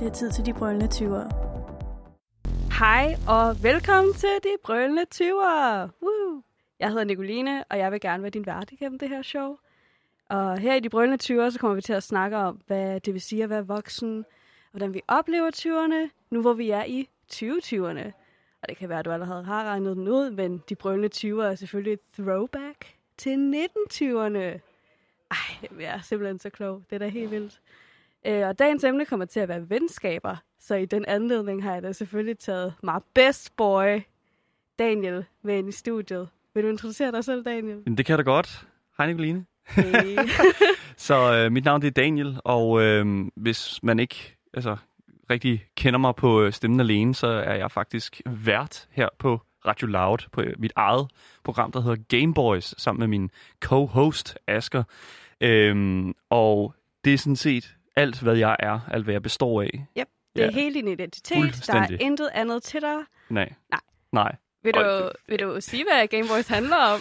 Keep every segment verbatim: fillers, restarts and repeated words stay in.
Det er tid til de brølende tyvere. Hej og velkommen til de brølende tyvere. Woo! Jeg hedder Nikoline, og jeg vil gerne være din vært igennem det her show. Og her i de brølende tyvere, så kommer vi til at snakke om, hvad det vil sige at være voksen, hvordan vi oplever tyverne, nu hvor vi er i tyve tyverne. Og det kan være, at du allerede har regnet den ud, men de brølende tyvere er selvfølgelig et throwback til nitten tyverne. Ej, jeg er simpelthen så klog. Det er da helt vildt. Øh, og dagens emne kommer til at være venskaber. Så i den anledning har jeg da selvfølgelig taget my best boy, Daniel, med ind i studiet. Vil du introducere dig selv, Daniel? Jamen, det kan jeg da godt. Hej, Nikoline. Hey. Så øh, mit navn det er Daniel, og øh, hvis man ikke altså, rigtig kender mig på øh, stemmen alene, så er jeg faktisk vært her på Radio Loud, på øh, mit eget program, der hedder Game Boys, sammen med min co-host, Asger. Øh, og det er sådan set alt, hvad jeg er, alt, hvad jeg består af. Yep. Det er ja. Hele din identitet. Der er intet andet til dig. Nej. Nej. Nej. Vil du, vil du sige, hvad Game Boys handler om?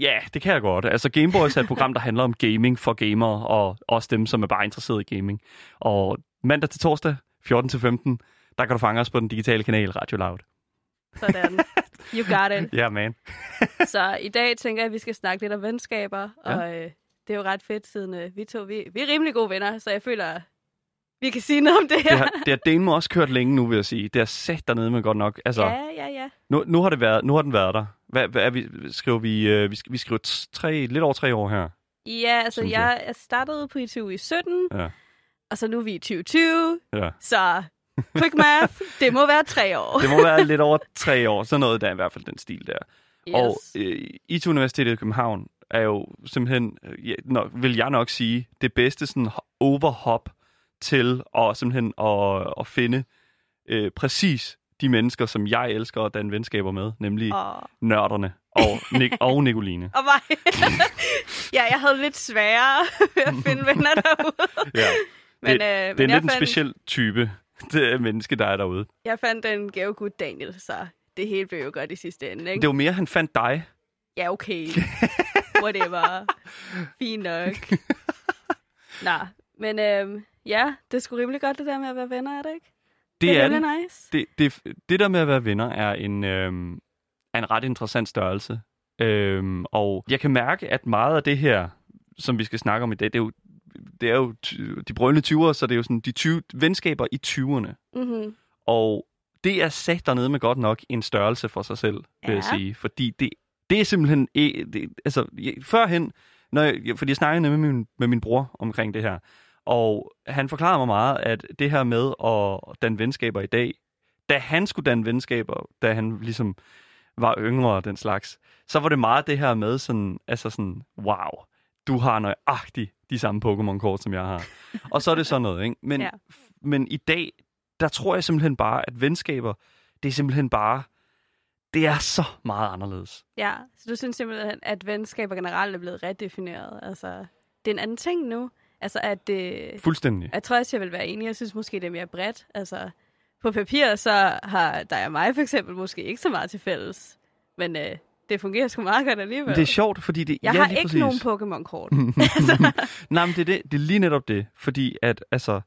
Ja, det kan jeg godt. Altså, Game Boys er et program, der handler om gaming for gamere, og også dem, som er bare interesseret i gaming. Og mandag til torsdag, fjorten til femten, der kan du fange os på den digitale kanal Radio Loud. Sådan. You got it. Ja, yeah, man. Så i dag tænker jeg, at vi skal snakke lidt om venskaber, og ja. øh, det er jo ret fedt, siden øh, vi to vi, vi er rimelig gode venner, så jeg føler... Vi kan sige noget om det her. Det har, det har Dane også kørt længe nu, vil jeg sige. Det har sat dernede med godt nok. Altså, ja, ja, ja. Nu, nu, har det været, nu har den været der. Hvad, hvad er vi, skriver vi, øh, vi, vi skriver tre, lidt over tre år her. Ja, altså jeg, jeg. jeg startede på I T U i sytten, ja. Og så nu er vi i tyve tyve. Ja. Så quick math, det må være tre år. Det må være lidt over tre år. Sådan noget der i hvert fald den stil der. Yes. Og øh, I T-universitetet i København er jo simpelthen, ja, nok, vil jeg nok sige, det bedste sådan overhop til at, simpelthen at, at finde øh, præcis de mennesker, som jeg elsker at danne venskaber med, nemlig oh. nørderne og, Nik- og Nikoline. Og mig. Ja, jeg havde lidt sværere ved at finde venner derude. Ja. Men, det, øh, men det er en lidt fandt... en speciel type det menneske, der er derude. Jeg fandt en gavegud Daniel, så det hele blev jo godt i sidste ende. Ikke? Det var mere, han fandt dig. Ja, okay. Whatever. Fint nok. Nå, men... Øh... Ja, det er sgu rimelig godt, det der med at være venner, er det ikke? Det, det er det. Nice. Det, det, det der med at være venner er en, øhm, er en ret interessant størrelse. Øhm, og jeg kan mærke, at meget af det her, som vi skal snakke om i dag, det er jo, det er jo ty- de brølende tyvere, så det er jo sådan de tyve, venskaber i tyverne. Mm-hmm. Og det er sat dernede med godt nok en størrelse for sig selv, ja. Vil jeg sige. Fordi det, det er simpelthen... Det, altså, førhen, når jeg, fordi jeg snakkede med min, med min bror omkring det her, og han forklarede mig meget, at det her med at danne venskaber i dag, da han skulle danne venskaber, da han ligesom var yngre og den slags, så var det meget det her med sådan, altså sådan, wow, du har nøjagtigt de samme Pokémon-kort, som jeg har. Og så er det sådan noget, ikke? Men, ja. men i dag, der tror jeg simpelthen bare, at venskaber, det er simpelthen bare, det er så meget anderledes. Ja, så du synes simpelthen, at venskaber generelt er blevet redefineret. Altså, det er en anden ting nu. Altså, at det... Fuldstændig. Jeg tror også, jeg vil være enig. Jeg synes måske, det er mere bredt. Altså, på papir, så har dig og mig for eksempel måske ikke så meget til fælles. Men øh, det fungerer sgu meget godt alligevel. Det er sjovt, fordi det... Jeg ja, har ikke præcis. Nogen Pokémon-kort. altså. Nej, men det er, det. Det er lige netop det. Fordi at, altså,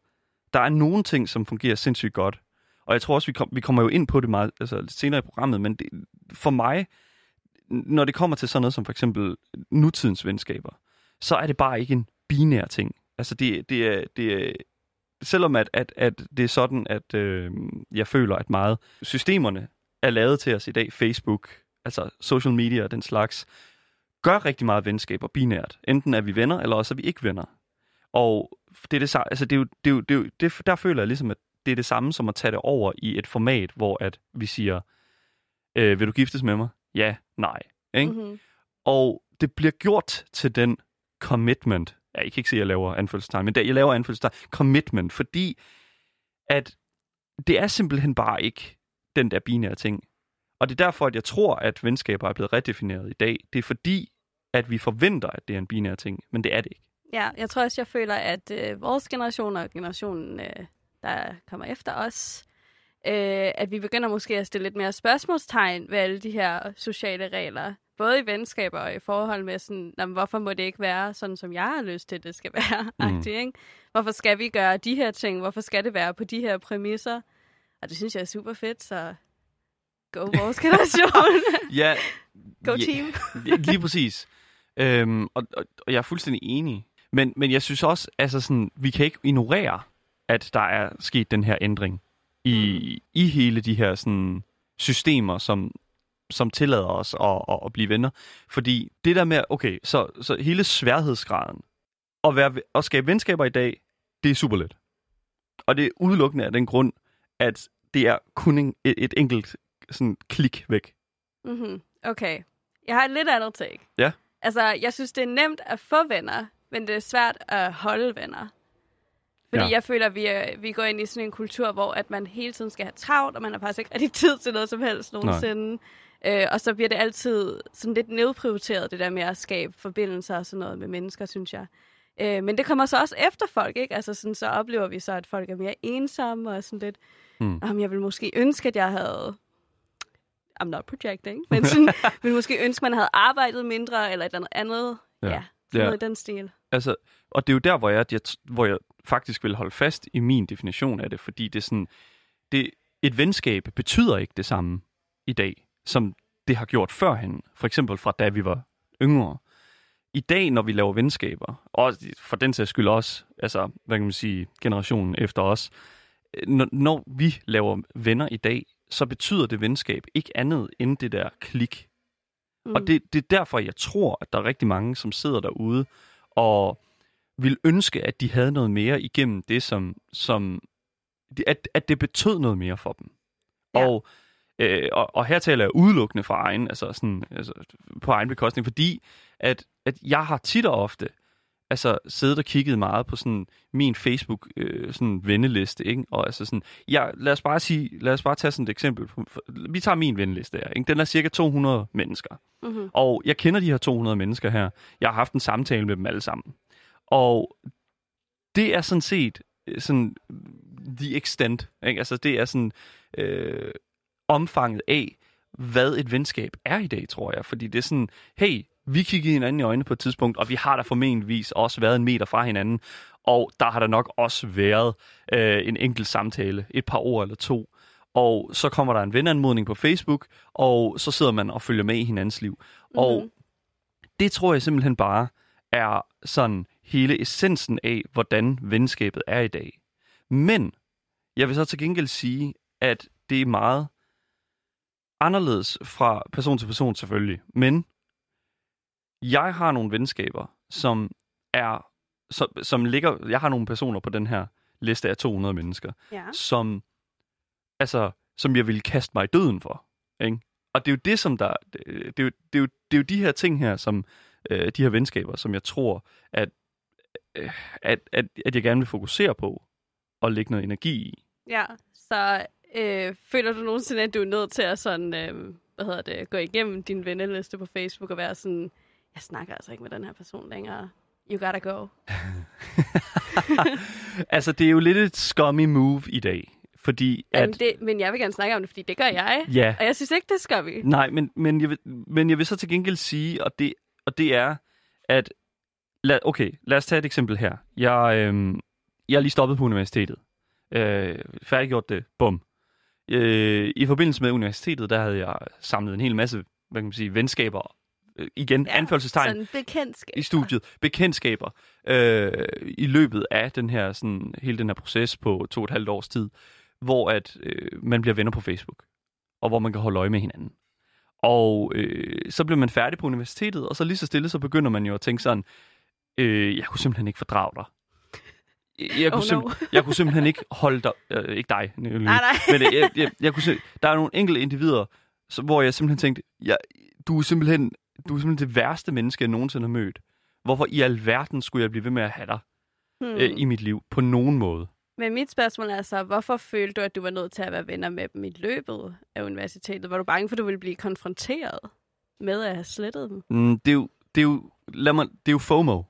der er nogle ting, som fungerer sindssygt godt. Og jeg tror også, vi, kom, vi kommer jo ind på det meget altså, senere i programmet. Men det, for mig, når det kommer til sådan noget som for eksempel nutidens venskaber, så er det bare ikke en binær ting. Altså det, det, er, det er, selvom at, at, at det er sådan, at øh, jeg føler, at meget systemerne er lavet til os i dag, Facebook, altså social media og den slags, gør rigtig meget venskaber binært. Enten er vi venner, eller også er vi ikke venner. Og det er det, altså det er jo, det er jo, det er jo, det, der føler jeg ligesom, at det er det samme som at tage det over i et format, hvor at vi siger, øh, vil du giftes med mig? Ja, nej. Ikke? Mm-hmm. Og det bliver gjort til den commitment, ja, I kan ikke sige, at jeg laver anfølgelsestegn, men der, jeg laver anfølgelsestegn, commitment, fordi at det er simpelthen bare ikke den der binære ting. Og det er derfor, at jeg tror, at venskaber er blevet redefineret i dag. Det er fordi, at vi forventer, at det er en binære ting, men det er det ikke. Ja, jeg tror også, jeg føler, at øh, vores generation og generationen, øh, der kommer efter os, øh, at vi begynder måske at stille lidt mere spørgsmålstegn ved alle de her sociale regler, både i venskaber og i forhold med sådan, jamen, hvorfor må det ikke være sådan, som jeg har lyst til, det skal være, mm. ikke? Hvorfor skal vi gøre de her ting? Hvorfor skal det være på de her præmisser? Og det synes jeg er super fedt, så go vores generation. Ja. Go team. Ja, lige præcis. Øhm, og, og, og jeg er fuldstændig enig. Men, men jeg synes også, altså sådan, vi kan ikke ignorere, at der er sket den her ændring i, i hele de her sådan, systemer, som, som tillader os at, at, at blive venner. Fordi det der med, okay, så, så hele sværhedsgraden at, være, at skabe venskaber i dag, det er super let. Og det er udelukkende af den grund, at det er kun en, et, et enkelt sådan, klik væk. Mm-hmm. Okay. Jeg har et lidt andet take. Ja. Altså, jeg synes, det er nemt at få venner, men det er svært at holde venner. Fordi ja. jeg føler, at vi, er, vi går ind i sådan en kultur, hvor at man hele tiden skal have travlt, og man har faktisk ikke rigtig tid til noget som helst nogensinde. Øh, og så bliver det altid sådan lidt nedprioriteret, det der med at skabe forbindelser og sådan noget med mennesker, synes jeg. Øh, men det kommer så også efter folk, ikke? Altså sådan, så oplever vi så, at folk er mere ensomme og sådan lidt. Mm. Jamen, jeg ville måske ønske, at jeg havde... I'm not projecting, men sådan, ville måske ønske, man havde arbejdet mindre eller et eller andet. Ja, ja, ja. Noget i den stil. Altså, og det er jo der, hvor jeg, hvor jeg faktisk vil holde fast i min definition af det, fordi det er sådan, det, et venskab betyder ikke det samme i dag, som det har gjort førhen. For eksempel fra da vi var yngre. I dag, når vi laver venskaber, og for den sags skyld også, altså, hvad kan man sige, generationen efter os, når, når vi laver venner i dag, så betyder det venskab ikke andet end det der klik. Mm. Og det, det er derfor, jeg tror, at der er rigtig mange, som sidder derude og vil ønske, at de havde noget mere igennem det, som, som at, at det betød noget mere for dem. Ja. Og, øh, og, og her taler jeg udelukkende fra egen, altså sådan, altså på egen bekostning, fordi at, at jeg har tit og ofte altså siddet og kigget meget på sådan min Facebook øh, sådan venneliste, ikke? Og altså sådan, jeg lad os bare sige, lad os bare tage sådan et eksempel. Vi tager min venneliste her, ikke? Den er cirka to hundrede mennesker. Mm-hmm. Og jeg kender de her to hundrede mennesker her. Jeg har haft en samtale med dem alle sammen. Og det er sådan set sådan the extent, ikke? Altså det er sådan øh, omfanget af, hvad et venskab er i dag, tror jeg, fordi det er sådan, hey, vi kiggede hinanden i øjnene på et tidspunkt, og vi har der formentligvis også været en meter fra hinanden, og der har der nok også været øh, en enkelt samtale, et par ord eller to. Og så kommer der en venanmodning på Facebook, og så sidder man og følger med i hinandens liv. Mm-hmm. Og det tror jeg simpelthen bare er sådan hele essensen af, hvordan venskabet er i dag. Men jeg vil så til gengæld sige, at det er meget anderledes fra person til person selvfølgelig, men jeg har nogle venskaber, som er, som, som ligger, jeg har nogle personer på den her liste af to hundrede mennesker, ja. som, altså, som jeg ville kaste mig i døden for, ikke? Og det er jo det, som der, det er jo, det er jo, det er jo de her ting her, som, øh, de her venskaber, som jeg tror, at, øh, at, at, at jeg gerne vil fokusere på, og lægge noget energi i. Ja, så øh, føler du nogensinde, at du er nødt til at sådan, øh, hvad hedder det, gå igennem din venneliste på Facebook og være sådan, jeg snakker altså ikke med den her person længere. You gotta go. Altså, det er jo lidt et scummy move i dag, fordi at... Jamen det, men jeg vil gerne snakke om det, fordi det gør jeg, ja. Og jeg synes ikke, det er scummy. Nej, men, men, jeg vil, men jeg vil så til gengæld sige, og det, og det er, at... Lad, okay, lad os tage et eksempel her. Jeg, øh, jeg er lige stoppet på universitetet. Øh, færdiggjort det. Bum. Øh, I forbindelse med universitetet, der havde jeg samlet en hel masse, hvad kan man sige, venskaber igen, ja, anførselstegn i studiet, bekendtskaber øh, i løbet af den her, sådan, hele den her proces på to og et halvt års tid, hvor at, øh, man bliver venner på Facebook, og hvor man kan holde øje med hinanden. Og øh, så bliver man færdig på universitetet, og så lige så stille, så begynder man jo at tænke sådan, øh, jeg kunne simpelthen ikke fordrage dig. Jeg kunne, oh no. simp- jeg kunne simpelthen ikke holde dig, øh, ikke dig, nej, nej. Men øh, jeg, jeg, jeg kunne sim- der er nogle enkelte individer, så, hvor jeg simpelthen tænkte, jeg, du er simpelthen Du er simpelthen det værste menneske, jeg nogensinde har mødt. Hvorfor i alverden skulle jeg blive ved med at have dig hmm. øh, i mit liv på nogen måde? Men mit spørgsmål er så, hvorfor følte du, at du var nødt til at være venner med dem i løbet af universitetet? Var du bange for, at du ville blive konfronteret med at have slettet dem? Mm, det, er jo, det, er jo, lad mig, det er jo FOMO.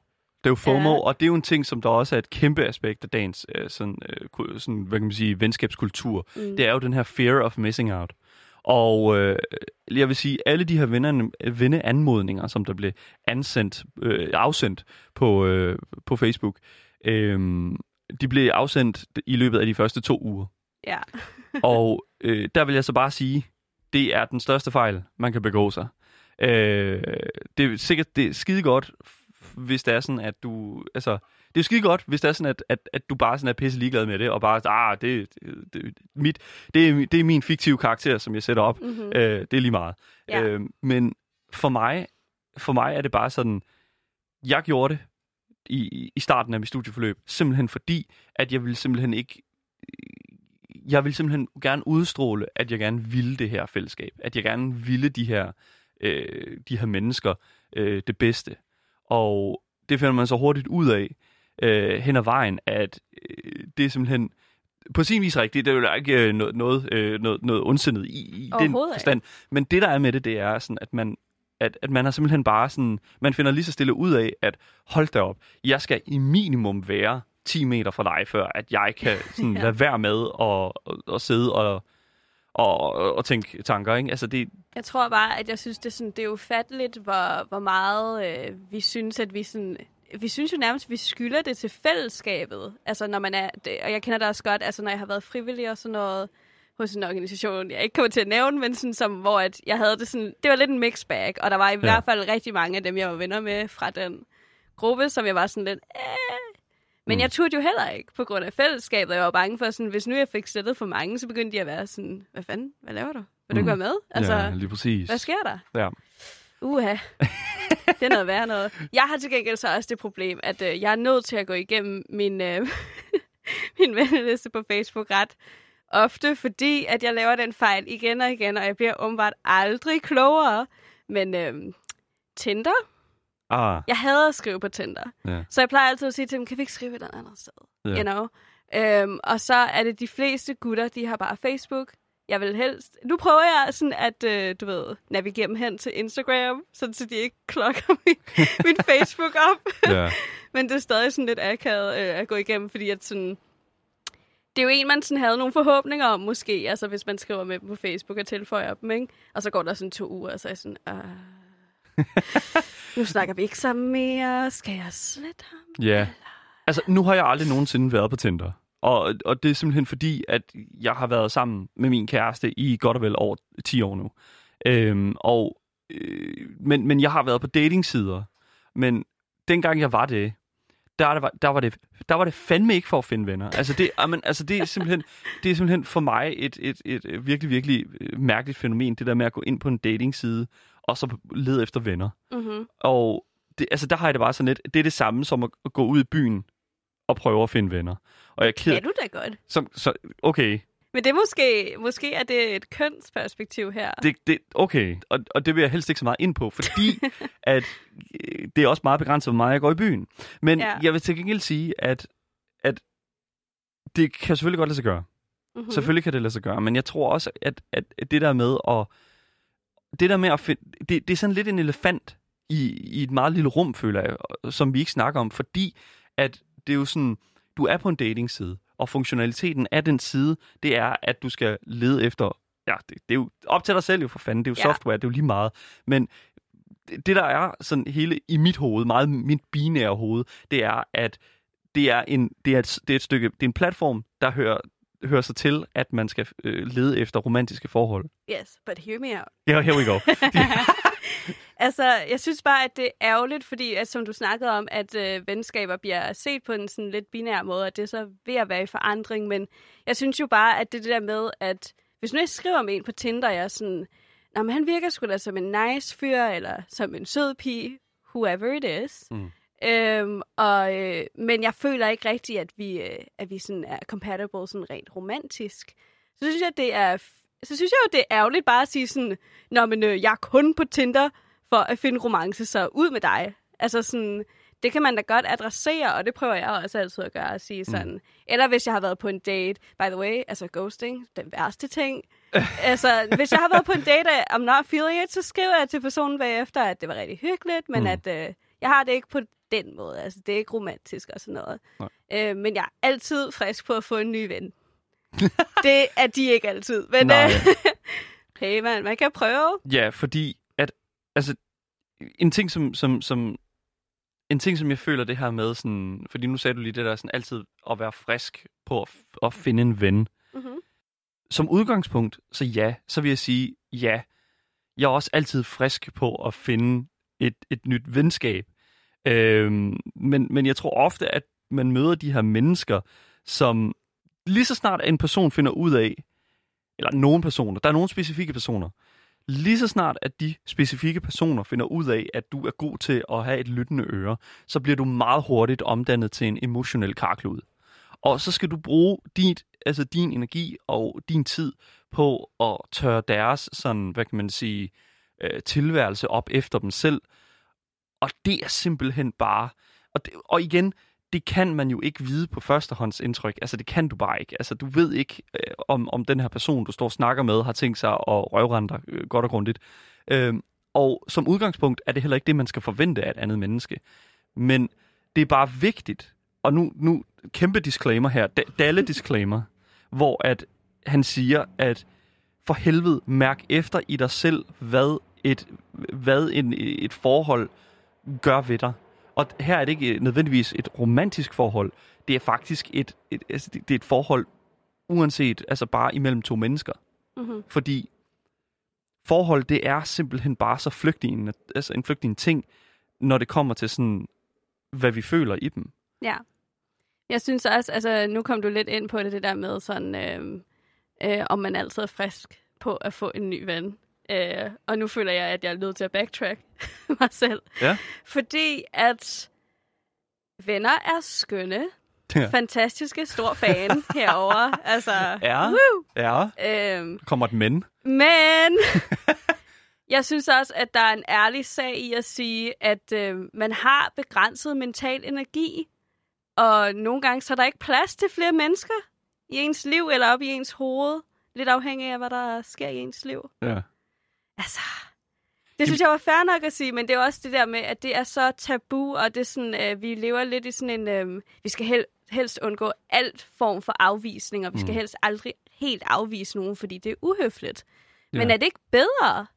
Det er jo FOMO, ja. Og det er jo en ting, som der også er et kæmpe aspekt af dagens øh, sådan, øh, sådan, hvad kan man sige, venskabskultur. Mm. Det er jo den her fear of missing out. Og øh, jeg vil sige, alle de her venneanmodninger, som der blev ansendt, øh, afsendt på, øh, på Facebook, øh, de blev afsendt i løbet af de første to uger. Ja. Og øh, der vil jeg så bare sige, det er den største fejl, man kan begå sig. Øh, det er sikkert det er skide godt, hvis det er sådan, at du... Altså, det er skide godt, hvis det er sådan, at, at, at du bare sådan er pisse ligeglad med det, og bare, ah, det, det, mit, det, er, det er min fiktive karakter, som jeg sætter op. Mm-hmm. Øh, det er lige meget. Ja. Øh, men for mig, for mig er det bare sådan, jeg gjorde det i, i starten af mit studieforløb, simpelthen fordi, at jeg ville simpelthen ikke... Jeg ville simpelthen gerne udstråle, at jeg gerne ville det her fællesskab. At jeg gerne ville de her, øh, de her mennesker øh, det bedste. Og det finder man så hurtigt ud af øh, hen ad vejen, at øh, det er simpelthen på sin vis rigtigt. Det er jo ikke øh, noget, noget, øh, noget, noget ondsindet i, i den forstand. Men det, der er med det, det er sådan, at man... At, at man har simpelthen bare sådan, man finder lige så stille ud af, at hold da op, jeg skal i minimum være ti meter fra dig, før at jeg kan sådan ja. lade være med at, at, at sidde og, og, og tænke tanker, ikke? Altså det... Jeg tror bare, at jeg synes, det er, sådan, det er ufatteligt, hvor, hvor meget øh, vi synes, at vi sådan... Vi synes jo nærmest, at vi skylder det til fællesskabet. Altså når man er... Det, og jeg kender det også godt, altså når jeg har været frivillig og sådan noget... hos en organisation, jeg ikke kommer til at nævne, men sådan som, hvor at jeg havde det sådan, det var lidt en mixbag, og der var i ja. hvert fald rigtig mange af dem, jeg var venner med fra den gruppe, som jeg var sådan lidt, Æh. men mm. jeg turde jo heller ikke, på grund af fællesskabet, jeg var bange for sådan, hvis nu jeg fik slettet for mange, så begyndte de at være sådan, hvad fanden, hvad laver du? Vil du ikke være med? Altså, ja, lige præcis. Hvad sker der? Ja. Uha, det er noget værre noget. Jeg har til gengæld så også det problem, at øh, jeg er nødt til at gå igennem min, øh, min venneliste på Facebook ret, ofte, fordi at jeg laver den fejl igen og igen, og jeg bliver åbenbart aldrig klogere. Men øhm, Tinder? Ah. Jeg hader at skrive på Tinder. Yeah. Så jeg plejer altid at sige til dem, kan vi ikke skrive et eller andet sted? Yeah. You know? øhm, og så er det de fleste gutter, de har bare Facebook. Jeg vil helst... Nu prøver jeg sådan at, øh, du ved, navigere dem hen til Instagram, sådan så de ikke klokker min, min Facebook op. Yeah. Men det er stadig sådan lidt akavet øh, at gå igennem, fordi at sådan... Det er jo en, man sådan havde nogle forhåbninger om, måske, altså hvis man skriver med dem på Facebook og tilføjer dem, ikke? Og så går der sådan to uger, og så er jeg sådan, øh, nu snakker vi ikke sammen mere, skal jeg slette ham? Ja, yeah. Altså nu har jeg aldrig nogensinde været på Tinder, og, og det er simpelthen fordi, at jeg har været sammen med min kæreste i godt og vel over ti år nu. Øhm, og, øh, men, men jeg har været på datingsider, men dengang jeg var det, Der var, der, var det, der var det fandme ikke for at finde venner. Altså det, amen, altså det, er, simpelthen, det er simpelthen for mig et, et, et virkelig, virkelig mærkeligt fænomen, det der med at gå ind på en datingside, og så lede efter venner. Mm-hmm. Og det, altså der har jeg det bare sådan lidt, det er det samme som at gå ud i byen og prøve at finde venner. Og jeg keder, ja, du da godt. Som, så, okay. Men det er måske, måske er det et kønsperspektiv her. Det, det, okay, og, og det vil jeg helst ikke så meget ind på, fordi at, øh, det er også meget begrænset, hvor meget jeg går i byen. Men ja. jeg vil til gengæld sige, at, at det kan selvfølgelig godt lade sig gøre. Mm-hmm. Selvfølgelig kan det lade sig gøre, men jeg tror også, at, at, at det der med at... Det, der med at find, det, det er sådan lidt en elefant i, i et meget lille rum, føler jeg, som vi ikke snakker om, fordi at det er jo sådan, du er på en datingside. Og funktionaliteten af den side, det er, at du skal lede efter... Ja, det, det er jo op til dig selv jo, for fanden. Det er jo ja. software, det er jo lige meget. Men det, det, der er sådan hele i mit hoved, meget mit binære hoved, det er, at det er en, det er et, det er et stykke... Det er en platform, der hører, hører sig til, at man skal øh, lede efter romantiske forhold. Yes, but hear me out. Yeah, here we go. Altså, jeg synes bare, at det er ærgerligt, fordi at, som du snakkede om, at øh, venskaber bliver set på en sådan lidt binær måde, og det er så ved at være i forandring, men jeg synes jo bare, at det, det der med, at hvis nu jeg skriver om en på Tinder, jeg er sådan, nå, men han virker sgu da som en nice fyr, eller som en sød pige, whoever it is, mm. øhm, og, øh, men jeg føler ikke rigtigt, at vi, øh, at vi sådan er compatible sådan rent romantisk, så synes jeg, det er... Så synes jeg jo, det er ærgerligt bare at sige sådan, nå, men øh, jeg er kun på Tinder for at finde romance, så ud med dig. Altså sådan, det kan man da godt adressere, og det prøver jeg også altid at gøre, at sige sådan. Mm. Eller hvis jeg har været på en date, by the way, altså ghosting, den værste ting. Altså, hvis jeg har været på en date, I'm not feeling it, så skriver jeg til personen bagefter, at det var rigtig hyggeligt, men mm. at øh, jeg har det ikke på den måde. Altså, det er ikke romantisk og sådan noget. Øh, men jeg er altid frisk på at få en ny ven. Det er de ikke altid, men, øh, Hey man, man kan prøve. Ja, fordi at, altså, en ting som, som, som, en ting som jeg føler det her med, sådan, fordi nu sagde du lige det der, sådan altid at være frisk på at, at finde en ven. Mm-hmm. Som udgangspunkt, så ja, så vil jeg sige, ja, jeg er også altid frisk på at finde et, et nyt venskab. Øhm, men, men jeg tror ofte, at man møder de her mennesker, som lige så snart en person finder ud af, eller nogle personer, der er nogle specifikke personer, lige så snart at de specifikke personer finder ud af, at du er god til at have et lyttende øre, så bliver du meget hurtigt omdannet til en emotionel karklud. Og så skal du bruge dit, altså din energi og din tid på at tørre deres, sådan, hvad kan man sige, øh, tilværelse op efter dem selv. Og det er simpelthen bare... Og, det, og igen, det kan man jo ikke vide på førstehåndsindtryk. Altså, det kan du bare ikke. Altså, du ved ikke, øh, om, om den her person, du står og snakker med, har tænkt sig at røvrende dig øh, godt og grundigt. Øh, og som udgangspunkt er det heller ikke det, man skal forvente af et andet menneske. Men det er bare vigtigt... Og nu, nu kæmpe disclaimer her, Dalle disclaimer, hvor at han siger, at for helvede, mærk efter i dig selv, hvad et, hvad en, et forhold gør ved dig. Og her er det ikke nødvendigvis et romantisk forhold, det er faktisk et, et, det er et forhold uanset, altså bare imellem to mennesker. Mm-hmm. Fordi forhold, det er simpelthen bare så flygtig en, altså en flygtig en ting, når det kommer til sådan, hvad vi føler i dem. Ja. Jeg synes også, altså nu kom du lidt ind på det, det der med sådan, øh, øh, om man altid er frisk på at få en ny ven. Øh, og nu føler jeg, at jeg er nødt til at backtrack mig selv. Ja. Fordi at venner er skønne. Ja. Fantastiske, stor fan herovre. Altså, ja, woo! Ja. Øh, kommer et men. Men... Jeg synes også, at der er en ærlig sag i at sige, at øh, man har begrænset mental energi, og nogle gange så er der ikke plads til flere mennesker i ens liv eller op i ens hoved, lidt afhængig af, hvad der sker i ens liv. Ja. Altså, det synes jeg var fair nok at sige, men det er også det der med, at det er så tabu, og det er sådan, øh, vi lever lidt i sådan en, øh, vi skal hel- helst undgå alt form for afvisning, og vi mm. skal helst aldrig helt afvise nogen, fordi det er uhøfligt. Ja. Men er det ikke bedre?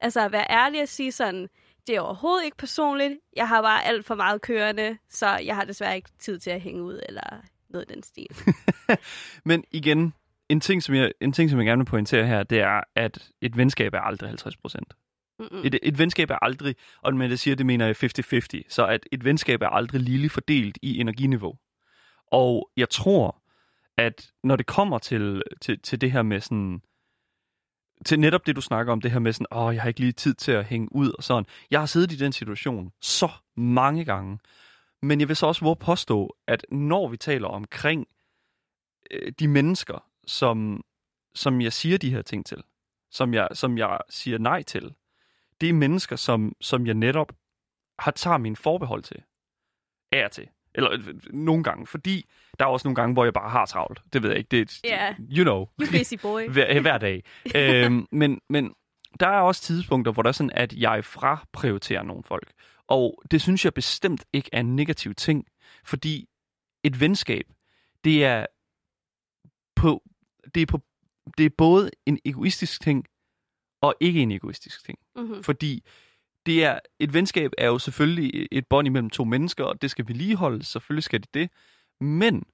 Altså at være ærlig og sige sådan, det er overhovedet ikke personligt, jeg har bare alt for meget kørende, så jeg har desværre ikke tid til at hænge ud eller noget i den stil. Men igen, en ting, som jeg, en ting, som jeg gerne vil pointere her, det er, at et venskab er aldrig halvtreds procent. Et, et venskab er aldrig, og når jeg siger, det mener jeg halvtreds halvtreds, så at et venskab er aldrig lige fordelt i energiniveau. Og jeg tror, at når det kommer til, til, til det her med sådan... til netop det, du snakker om, det her med sådan, åh, jeg har ikke lige tid til at hænge ud og sådan. Jeg har siddet i den situation så mange gange. Men jeg vil så også våge påstå, at når vi taler omkring øh, de mennesker, som, som jeg siger de her ting til, som jeg, som jeg siger nej til, det er mennesker, som, som jeg netop har taget mine forbehold til. Af og til. Eller øh, nogle gange, fordi der er også nogle gange, hvor jeg bare har travlt. Det ved jeg ikke. Det er, yeah. You know. You're busy boy. hver, hver dag. øhm, men, men der er også tidspunkter, hvor der er sådan, at jeg fraprioriterer nogle folk. Og det synes jeg bestemt ikke er en negativ ting. Fordi et venskab, det er, på, det er, på, det er både en egoistisk ting, og ikke en egoistisk ting. Mm-hmm. Fordi... Det er, et venskab er jo selvfølgelig et bånd imellem to mennesker, og det skal vedligeholdes, selvfølgelig skal det det. Men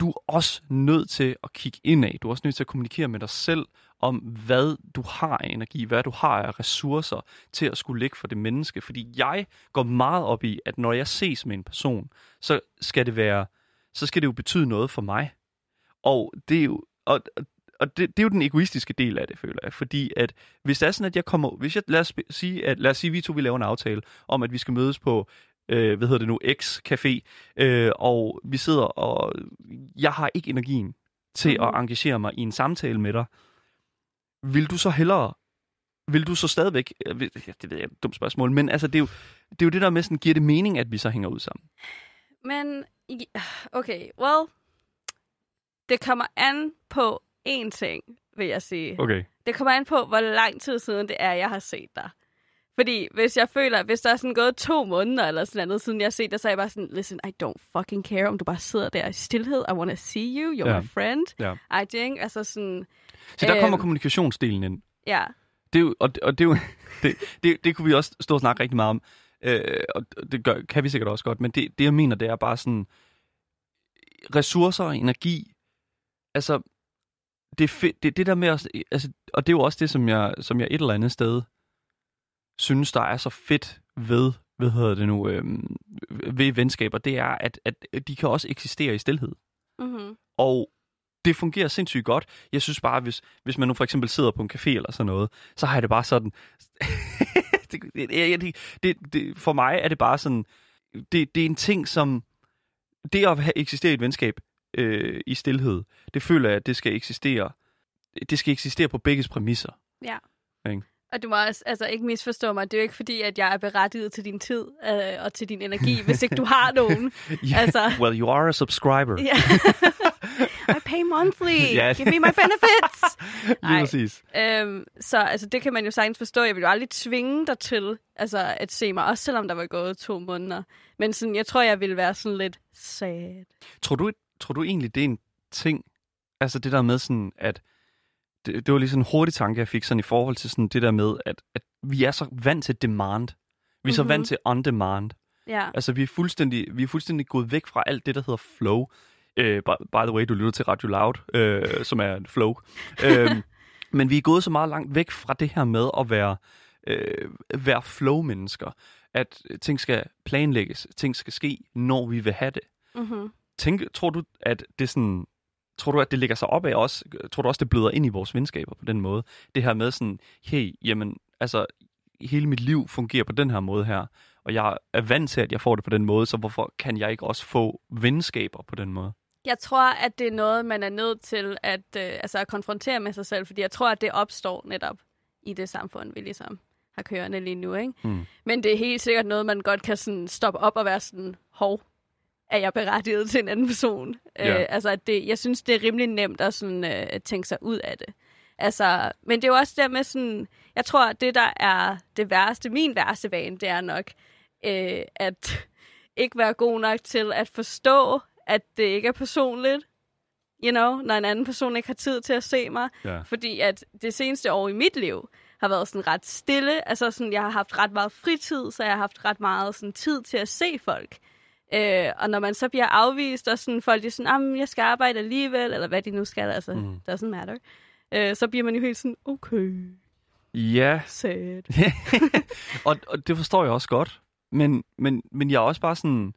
du er også nødt til at kigge indad. Du er også nødt til at kommunikere med dig selv om, hvad du har af energi, hvad du har af ressourcer til at skulle ligge for det menneske. Fordi jeg går meget op i, at når jeg ses med en person, så skal det være, så skal det jo betyde noget for mig. Og det er jo... Og, Og det, det er jo den egoistiske del af det, føler jeg. Fordi at hvis det er sådan, at jeg kommer... Hvis jeg, lad, os sige, at, lad os sige, at vi to vi laver en aftale om, at vi skal mødes på, øh, hvad hedder det nu, X-café, øh, og vi sidder, og jeg har ikke energien til mm. at engagere mig i en samtale med dig. Vil du så hellere... Vil du så stadigvæk... Øh, det ved jeg, det er et dumt spørgsmål, men altså, det, er jo, det er jo det der med, sådan, giver det mening, at vi så hænger ud sammen. Men, okay, well... Det kommer an på... En ting, vil jeg sige. Okay. Det kommer an på, hvor lang tid siden det er, jeg har set dig. Fordi hvis jeg føler, hvis der er sådan gået to måneder eller sådan noget, siden jeg har set dig, så er jeg bare sådan, listen, I don't fucking care, om du bare sidder der i stillhed. I wanna see you, you're ja. my friend. Ja. I think, altså sådan... Så der øhm, kommer kommunikationsdelen ind. Ja. Det er jo, og det, og det, er jo, det, det, det kunne vi også stå og snakke rigtig meget om, øh, og det gør, kan vi sikkert også godt, men det, det jeg mener, det er bare sådan, ressourcer og energi, altså, det, det, det der med, at, altså, og det er jo også det, som jeg, som jeg et eller andet sted synes, der er så fedt ved, hvad hedder det nu, øh, ved venskaber, det er, at, at de kan også eksistere i stilhed. Mm-hmm. Og det fungerer sindssygt godt. Jeg synes bare, hvis, hvis man nu for eksempel sidder på en café eller sådan noget, så har jeg det bare sådan... det, det, det, det, for mig er det bare sådan... Det, det er en ting, som... Det at eksistere i et venskab øh, i stilhed, det føler jeg, at det skal eksistere. Det skal eksistere på begges præmisser. Ja. Ikke? Og du må også altså, ikke misforstå mig. Det er jo ikke fordi, at jeg er berettiget til din tid øh, og til din energi, hvis ikke du har nogen. yeah. altså... Well, you are a subscriber. I pay monthly. Yeah. Give me my benefits. Lige præcis. Øhm, så altså, det kan man jo sagtens forstå. Jeg vil jo aldrig tvinge dig til altså, at se mig, også selvom der var gået to måneder. Men sådan, jeg tror, jeg ville være sådan lidt sad. Tror du, tror du egentlig, det er en ting? Altså det der med sådan, at... Det, det var lige sådan en hurtig tanke, jeg fik sådan i forhold til sådan det der med, at, at vi er så vant til demand. Vi er så mm-hmm. vant til on demand. Yeah. Altså vi er, fuldstændig, vi er fuldstændig gået væk fra alt det, der hedder flow. Uh, by, by the way, du lytter til Radio Loud, uh, som er en flow. Uh, men vi er gået så meget langt væk fra det her med at være, uh, være flow-mennesker. At ting skal planlægges, ting skal ske, når vi vil have det. Mm-hmm. Tænk, tror du, at det sådan... Tror du, at det ligger sig op af os? Tror du også, det bløder ind i vores venskaber på den måde? Det her med sådan, hey, jamen, altså, hele mit liv fungerer på den her måde her, og jeg er vant til, at jeg får det på den måde, så hvorfor kan jeg ikke også få venskaber på den måde? Jeg tror, at det er noget, man er nødt til at, øh, altså at konfrontere med sig selv, fordi jeg tror, at det opstår netop i det samfund, vi ligesom har kørende lige nu, ikke? Mm. Men det er helt sikkert noget, man godt kan sådan stoppe op og være sådan, hov, er jeg berettiget til en anden person. Ja. Øh, altså, at det, jeg synes, det er rimelig nemt at sådan, øh, tænke sig ud af det. Altså, men det er jo også der med sådan... Jeg tror, at det, der er det værste, min værste vane, det er nok øh, at ikke være god nok til at forstå, at det ikke er personligt, you know, når en anden person ikke har tid til at se mig. Ja. Fordi at det seneste år i mit liv har været sådan ret stille. Altså, sådan, jeg har haft ret meget fritid, så jeg har haft ret meget sådan, tid til at se folk. Øh, og når man så bliver afvist, og sådan folk er sådan, jeg skal arbejde alligevel, eller hvad de nu skal, altså, mm. doesn't matter. Øh, så bliver man jo helt sådan, okay. Ja. Yeah. og, og det forstår jeg også godt. Men, men, men jeg er også bare sådan,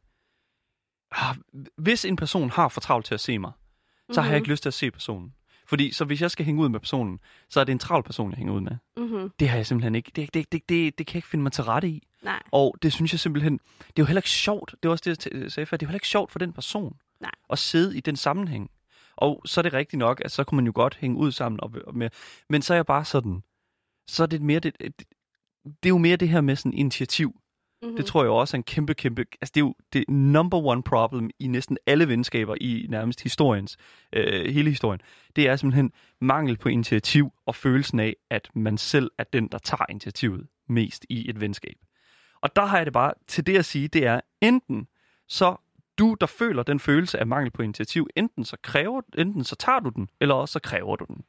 ah, hvis en person har for travlt til at se mig, så mm-hmm. har jeg ikke lyst til at se personen. Fordi så hvis jeg skal hænge ud med personen, så er det en travl person, jeg hænger ud med. Mm-hmm. Det har jeg simpelthen ikke. Det, det, det, det, det kan jeg ikke finde mig til rette i. Nej. Og det synes jeg simpelthen, det er jo heller ikke sjovt. Det er også det, jeg sagde før. Det er jo heller ikke sjovt for den person. Nej. At sidde i den sammenhæng. Og så er det rigtigt nok, at så kunne man jo godt hænge ud sammen. Og, og med, men så er jeg bare sådan, så er det mere det, det, det er jo mere det her med sådan initiativ. Mm-hmm. Det tror jeg også er en kæmpe, kæmpe... Altså, det er jo det number one problem i næsten alle venskaber i nærmest historiens, øh, hele historien. Det er simpelthen mangel på initiativ og følelsen af, at man selv er den, der tager initiativet mest i et venskab. Og der har jeg det bare til det at sige, det er enten så du, der føler den følelse af mangel på initiativ, enten så kræver, enten så tager du den, eller også så kræver du den.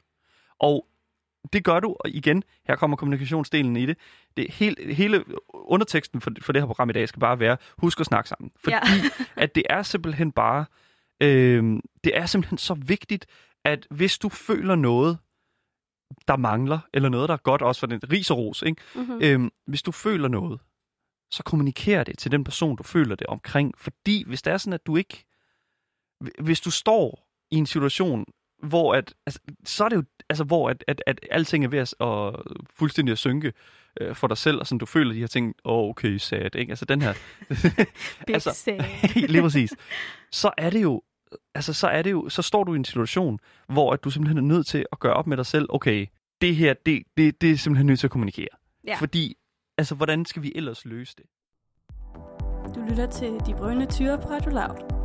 Og det gør du, og igen, her kommer kommunikationsdelen i det. Det hele, hele underteksten for, for det her program i dag skal bare være, husk at snakke sammen. Fordi ja. at det er simpelthen bare, øh, det er simpelthen så vigtigt, at hvis du føler noget, der mangler, eller noget, der er godt også for den, ris og ros, ikke? Mm-hmm. Øh, hvis du føler noget, så kommuniker det til den person, du føler det omkring. Fordi hvis det er sådan, at du ikke, hvis du står i en situation, hvor at altså, så er det jo altså hvor at at at alting er ved at og fuldstændig at synke øh, for dig selv og sådan du føler de her ting åh oh, okay sad ikke altså den her altså sad. Lige præcis så er det jo altså så er det jo så står du i en situation hvor at du simpelthen er nødt til at gøre op med dig selv okay det her det det det er simpelthen nødt til at kommunikere ja. Fordi altså hvordan skal vi ellers løse det? Du lytter til De Brønde Tyre på Radio Loud.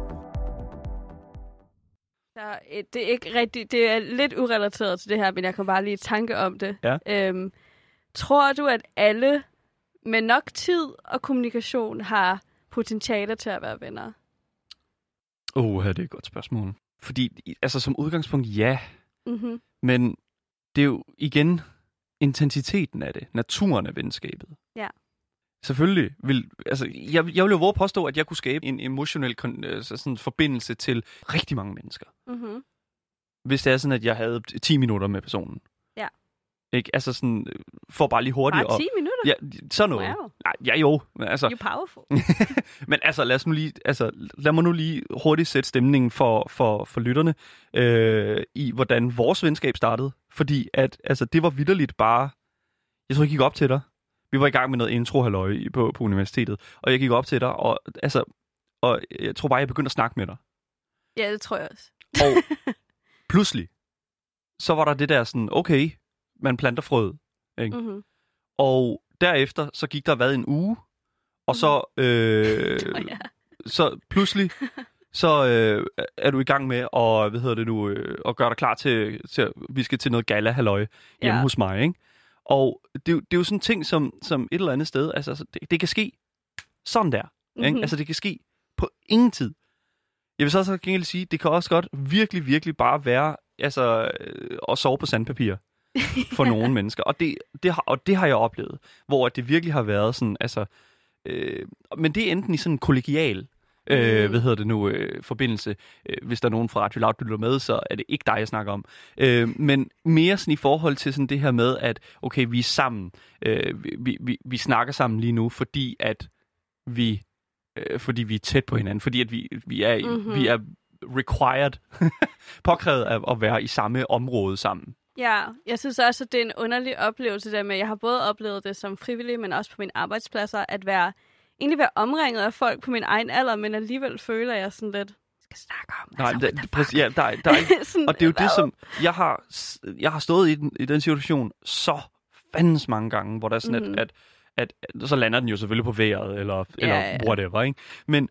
Så det er ikke rigtigt, det er lidt urelateret til det her, men jeg kan bare lige tanke om det. Ja. Øhm, tror du, at alle med nok tid og kommunikation har potentialer til at være venner? Åh, det er et godt spørgsmål. Fordi, altså som udgangspunkt, ja. Mm-hmm. Men det er jo igen intensiteten af det. Naturen af venskabet. Ja. Selvfølgelig. Vil, altså, jeg, jeg vil jo våge påstå, at jeg kunne skabe en emotionel sådan, forbindelse til rigtig mange mennesker. Mm-hmm. Hvis det er sådan, at jeg havde ti minutter med personen. Ja. Ikke? Altså sådan, for bare lige hurtigt. Bare ti minutter? Ja, sådan noget. Wow. Nej, ja, jo. Men altså, you're powerful. Men altså, lad os nu lige, altså, lad mig nu lige hurtigt sætte stemningen for, for, for lytterne øh, i, hvordan vores venskab startede. Fordi at, altså, det var vitterligt bare, jeg tror, jeg gik op til dig. Vi var i gang med noget intro-halløj på, på universitetet, og jeg gik op til dig, og, altså, og jeg tror bare, jeg begyndte at snakke med dig. Ja, det tror jeg også. Og pludselig, så var der det der sådan, okay, man planter frøet. Ikke? Mm-hmm. Og derefter, så gik der hvad en uge, og så, øh, oh, ja. så pludselig, så øh, er du i gang med at, hvad hedder det nu, øh, at gøre dig klar til, til, vi skal til noget gala-halløj hjemme ja. hos mig, ikke? Og det, det er jo sådan en ting, som, som et eller andet sted, altså det, det kan ske sådan der. Ikke? Mm-hmm. Altså det kan ske på ingen tid. Jeg vil så også gengæld sige, det kan også godt virkelig, virkelig bare være altså, øh, at sove på sandpapir for nogle mennesker. Og det, det har, og det har jeg oplevet, hvor det virkelig har været sådan, altså, øh, men det er enten i sådan en kollegial, øh, hvad hedder det nu, øh, forbindelse. Hvis der er nogen fra Radio Loud, du lytter med, så er det ikke dig, jeg snakker om. Øh, men mere sådan i forhold til sådan det her med, at okay, vi er sammen, øh, vi, vi, vi snakker sammen lige nu, fordi at vi... fordi vi er tæt på hinanden, fordi at vi, vi, er, mm-hmm. vi er required, påkrævet at, at være i samme område sammen. Ja, jeg synes også, at det er en underlig oplevelse der med, jeg har både oplevet det som frivillig, men også på mine arbejdspladser, at være, egentlig være omringet af folk på min egen alder, men alligevel føler jeg sådan lidt, jeg skal snakke om, nej, altså, der, præcis, ja, der, der er, sådan, og det er jo hvad? Det, som jeg har, jeg har stået i den, i den situation så fandens mange gange, hvor der er sådan mm-hmm. at, at At, at så lander den jo selvfølgelig på vejret, eller, ja, eller ja. whatever, ikke? Men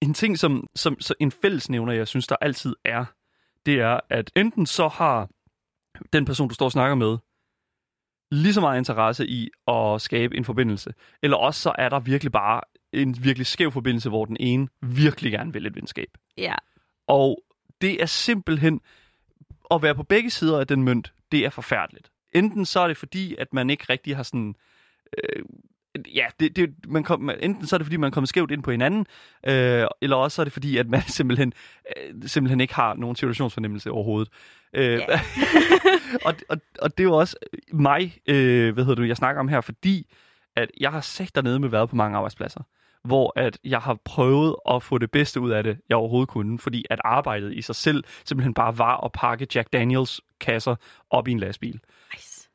en ting, som, som så en fællesnævner, jeg synes, der altid er, det er, at enten så har den person, du står og snakker med, lige så meget interesse i at skabe en forbindelse, eller også så er der virkelig bare en virkelig skæv forbindelse, hvor den ene virkelig gerne vil et venskab. Ja. Og det er simpelthen, at være på begge sider af den mønt, det er forfærdeligt. Enten så er det fordi, at man ikke rigtig har sådan... Øh, ja, det, det, man kom, enten så er det, fordi man kommer skævt ind på hinanden, øh, eller også så er det, fordi at man simpelthen, øh, simpelthen ikke har nogen situationsfornemmelse overhovedet. Øh, yeah. og, og, og det er jo også mig, øh, hvad hedder du, jeg snakker om her, fordi at jeg har sagt dernede med været på mange arbejdspladser, hvor at jeg har prøvet at få det bedste ud af det, jeg overhovedet kunne, fordi at arbejdet i sig selv simpelthen bare var at pakke Jack Daniels kasser op i en lastbil. Nice.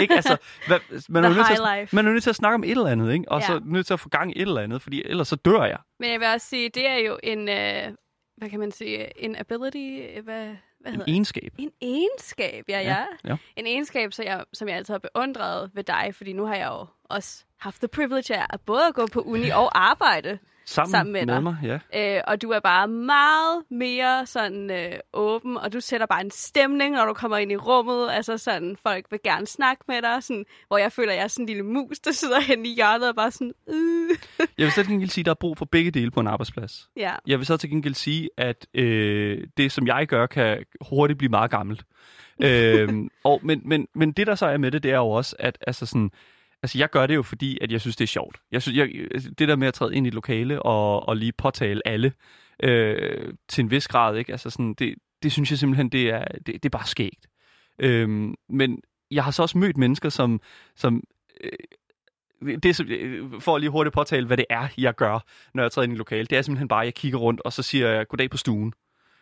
ikke? Altså, hvad, man, er nødt til at, man er nødt til at snakke om et eller andet, ikke? Og ja. så nødt til at få gang i et eller andet, fordi ellers så dør jeg. Men jeg vil også sige, det er jo en, øh, hvad kan man sige, en ability, hvad, hvad en egenskab. En egenskab, ja, ja. ja. En egenskab, så jeg, som jeg altid har beundret ved dig, fordi nu har jeg jo også haft the privilege af at både at gå på uni og arbejde sammen, sammen med, med mig. Ja. Øh, og du er bare meget mere sådan øh, åben, og du sætter bare en stemning, når du kommer ind i rummet. Altså sådan, folk vil gerne snakke med dig, sådan, hvor jeg føler, at jeg er sådan en lille mus, der sidder henne i hjørnet og bare sådan... Øh. Jeg vil så til gengæld sige, at der er brug for begge dele på en arbejdsplads. Ja. Jeg vil så til gengæld sige, at øh, det, som jeg gør, kan hurtigt blive meget gammelt. øhm, og, men, men, men det, der så er med det, det er jo også, at altså sådan... Altså, jeg gør det jo, fordi at jeg synes, det er sjovt. Jeg synes, jeg, det der med at træde ind i et lokale og, og lige påtale alle øh, til en vis grad, ikke? Altså, sådan, det, det synes jeg simpelthen, det er, det, det er bare skægt. Øhm, men jeg har så også mødt mennesker, som... som øh, det, for at lige hurtigt påtale, hvad det er, jeg gør, når jeg træder ind i et lokale. Det er simpelthen bare, at jeg kigger rundt, og så siger jeg, goddag på stuen.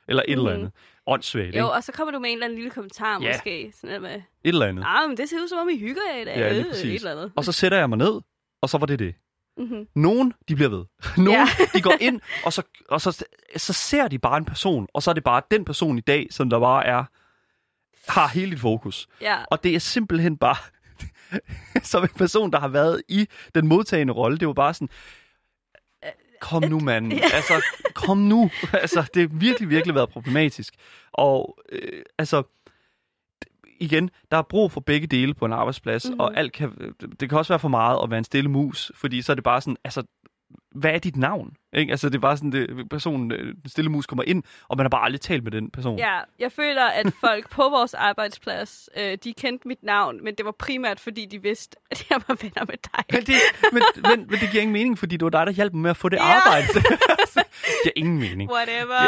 Eller et mm. eller andet. Åndssvagt, jo, og så kommer du med en eller anden lille kommentar, yeah. måske. Sådan med, et eller andet. Ah, men det ser ud som om, I hygger jer i dag. Ja, lige præcis. Et eller andet. Og så sætter jeg mig ned, og så var det det. Mm-hmm. Nogen, de bliver ved. Nogen, ja. de går ind, og, så, og så, så ser de bare en person. Og så er det bare den person i dag, som der bare er, har hele dit fokus. Ja. Og det er simpelthen bare, som en person, der har været i den modtagende rolle, det var bare sådan... Kom nu, mand. Altså, kom nu. Altså, det har virkelig, virkelig været problematisk. Og, øh, altså, igen, der er brug for begge dele på en arbejdsplads, mm-hmm. og alt kan, det kan også være for meget at være en stille mus, fordi så er det bare sådan, altså, hvad er dit navn? Ikke? Altså, det er bare sådan, det, personen, den stille mus kommer ind, og man har bare aldrig talt med den person. Ja, jeg føler, at folk på vores arbejdsplads, øh, de kendte mit navn, men det var primært, fordi de vidste, at jeg var venner med dig. Men det, men, men, men det giver ingen mening, fordi det var dig, der hjalp mig med at få det ja. arbejde. Det giver ingen mening. Whatever.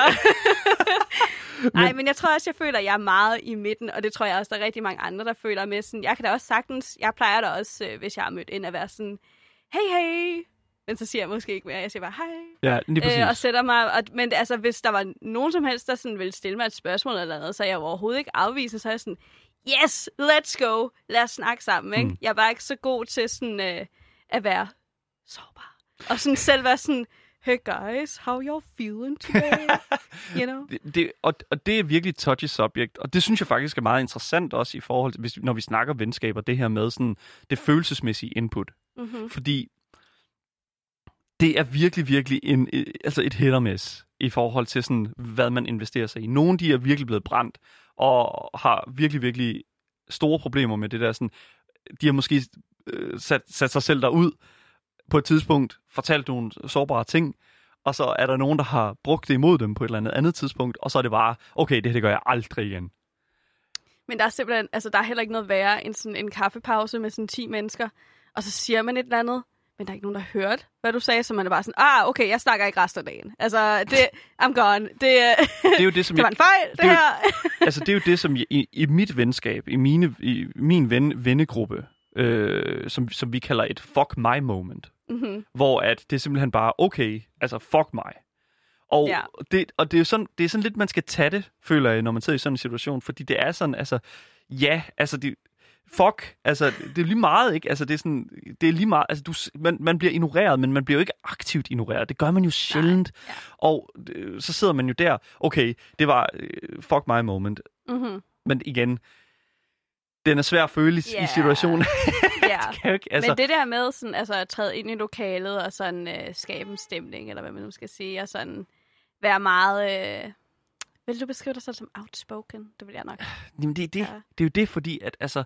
Ja. Nej, men jeg tror også, jeg føler, at jeg er meget i midten, og det tror jeg også, der er rigtig mange andre, der føler med sådan, jeg kan da også sagtens, jeg plejer da også, hvis jeg har mødt ind, at være sådan, hey, hey. Men så siger jeg måske ikke mere. Jeg siger bare, hej. Ja, lige præcis. Øh, og sætter mig. Og, men altså, hvis der var nogen som helst, der sådan ville stille mig et spørgsmål eller noget, så jeg overhovedet ikke afviser, så er jeg sådan, yes, let's go. Lad os snakke sammen, ikke? Mm. Jeg er bare ikke så god til sådan øh, at være sårbar. Og sådan selv være sådan, hey guys, how you feeling today? You know? Det, det, og, og det er virkelig et touchy subject, og det synes jeg faktisk er meget interessant også i forhold til, hvis, når vi snakker venskaber, det her med sådan det følelsesmæssige input. Mm-hmm. Fordi det er virkelig, virkelig en, altså et hit og miss i forhold til, sådan, hvad man investerer sig i. Nogle de er virkelig blevet brændt og har virkelig, virkelig store problemer med det der. Sådan, de har måske øh, sat, sat sig selv derud på et tidspunkt, fortalt nogle sårbare ting, og så er der nogen, der har brugt det imod dem på et eller andet andet tidspunkt, og så er det bare, okay, det her det gør jeg aldrig igen. Men der er simpelthen, altså der er heller ikke noget værre end sådan en kaffepause med sådan ti mennesker, og så siger man et eller andet, men der er ikke nogen, der har hørt, hvad du sagde, så man er bare sådan, ah, okay, jeg snakker ikke resten af dagen. Altså, det, I'm gone. Det, det er jo det, som det var en fejl, det, det her. Jo, altså, det er jo det, som jeg, i, i mit venskab, i, mine, i min ven, vennegruppe, øh, som, som vi kalder et fuck my moment, mm-hmm. hvor at det er simpelthen bare, okay, altså fuck mig. Og, ja. det, og det, er jo sådan, det er sådan lidt, man skal tage det, føler jeg, når man sidder i sådan en situation, fordi det er sådan, altså, ja, altså det... Fuck, altså det er lige meget, ikke? Altså det er sådan, det er lige meget, altså du, man, man bliver ignoreret, men man bliver jo ikke aktivt ignoreret. Det gør man jo sjældent. Nej, ja. Og øh, så sidder man jo der, okay, det var øh, fuck my moment. Mm-hmm. Men igen, den er svær at føle yeah. i situationen. Ja, ikke, altså. Men det der med sådan, altså at træde ind i lokalet og sådan øh, skabe en stemning, eller hvad man nu skal sige, og sådan være meget... Øh Vil du beskrive dig selv som outspoken? Det vil jeg nok. Jamen det, det, ja. det er jo det, fordi at, altså,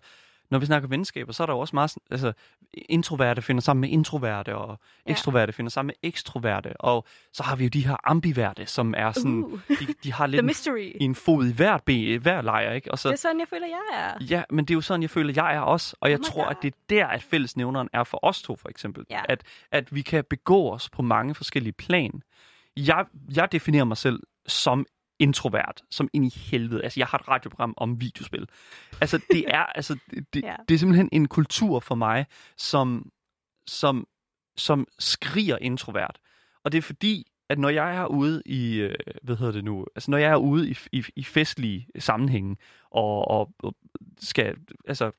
når vi snakker venskaber, så er der jo også meget... Altså, introverte finder sammen med introverte, og ja. ekstroverte finder sammen med ekstroverte. Og så har vi jo de her ambiverte, som er sådan... Uh. De, de har lidt en, en fod i hvert ben, hver lejr, ikke? Og så, det er sådan, jeg føler, jeg er. Ja, men det er jo sådan, jeg føler, jeg er også. Og jeg oh tror, God. at det er der, at fællesnævneren er for os to, for eksempel. Ja. At, at vi kan begå os på mange forskellige plan. Jeg, jeg definerer mig selv som... introvert, som ind i helvede. Altså, jeg har et radioprogram om videospil. Altså, det er, altså, det, ja. det er simpelthen en kultur for mig, som, som, som skriger introvert. Og det er fordi, at når jeg er ude i, hvad hedder det nu, altså, når jeg er ude i, i, i festlige sammenhænge, og, og, og skal, altså,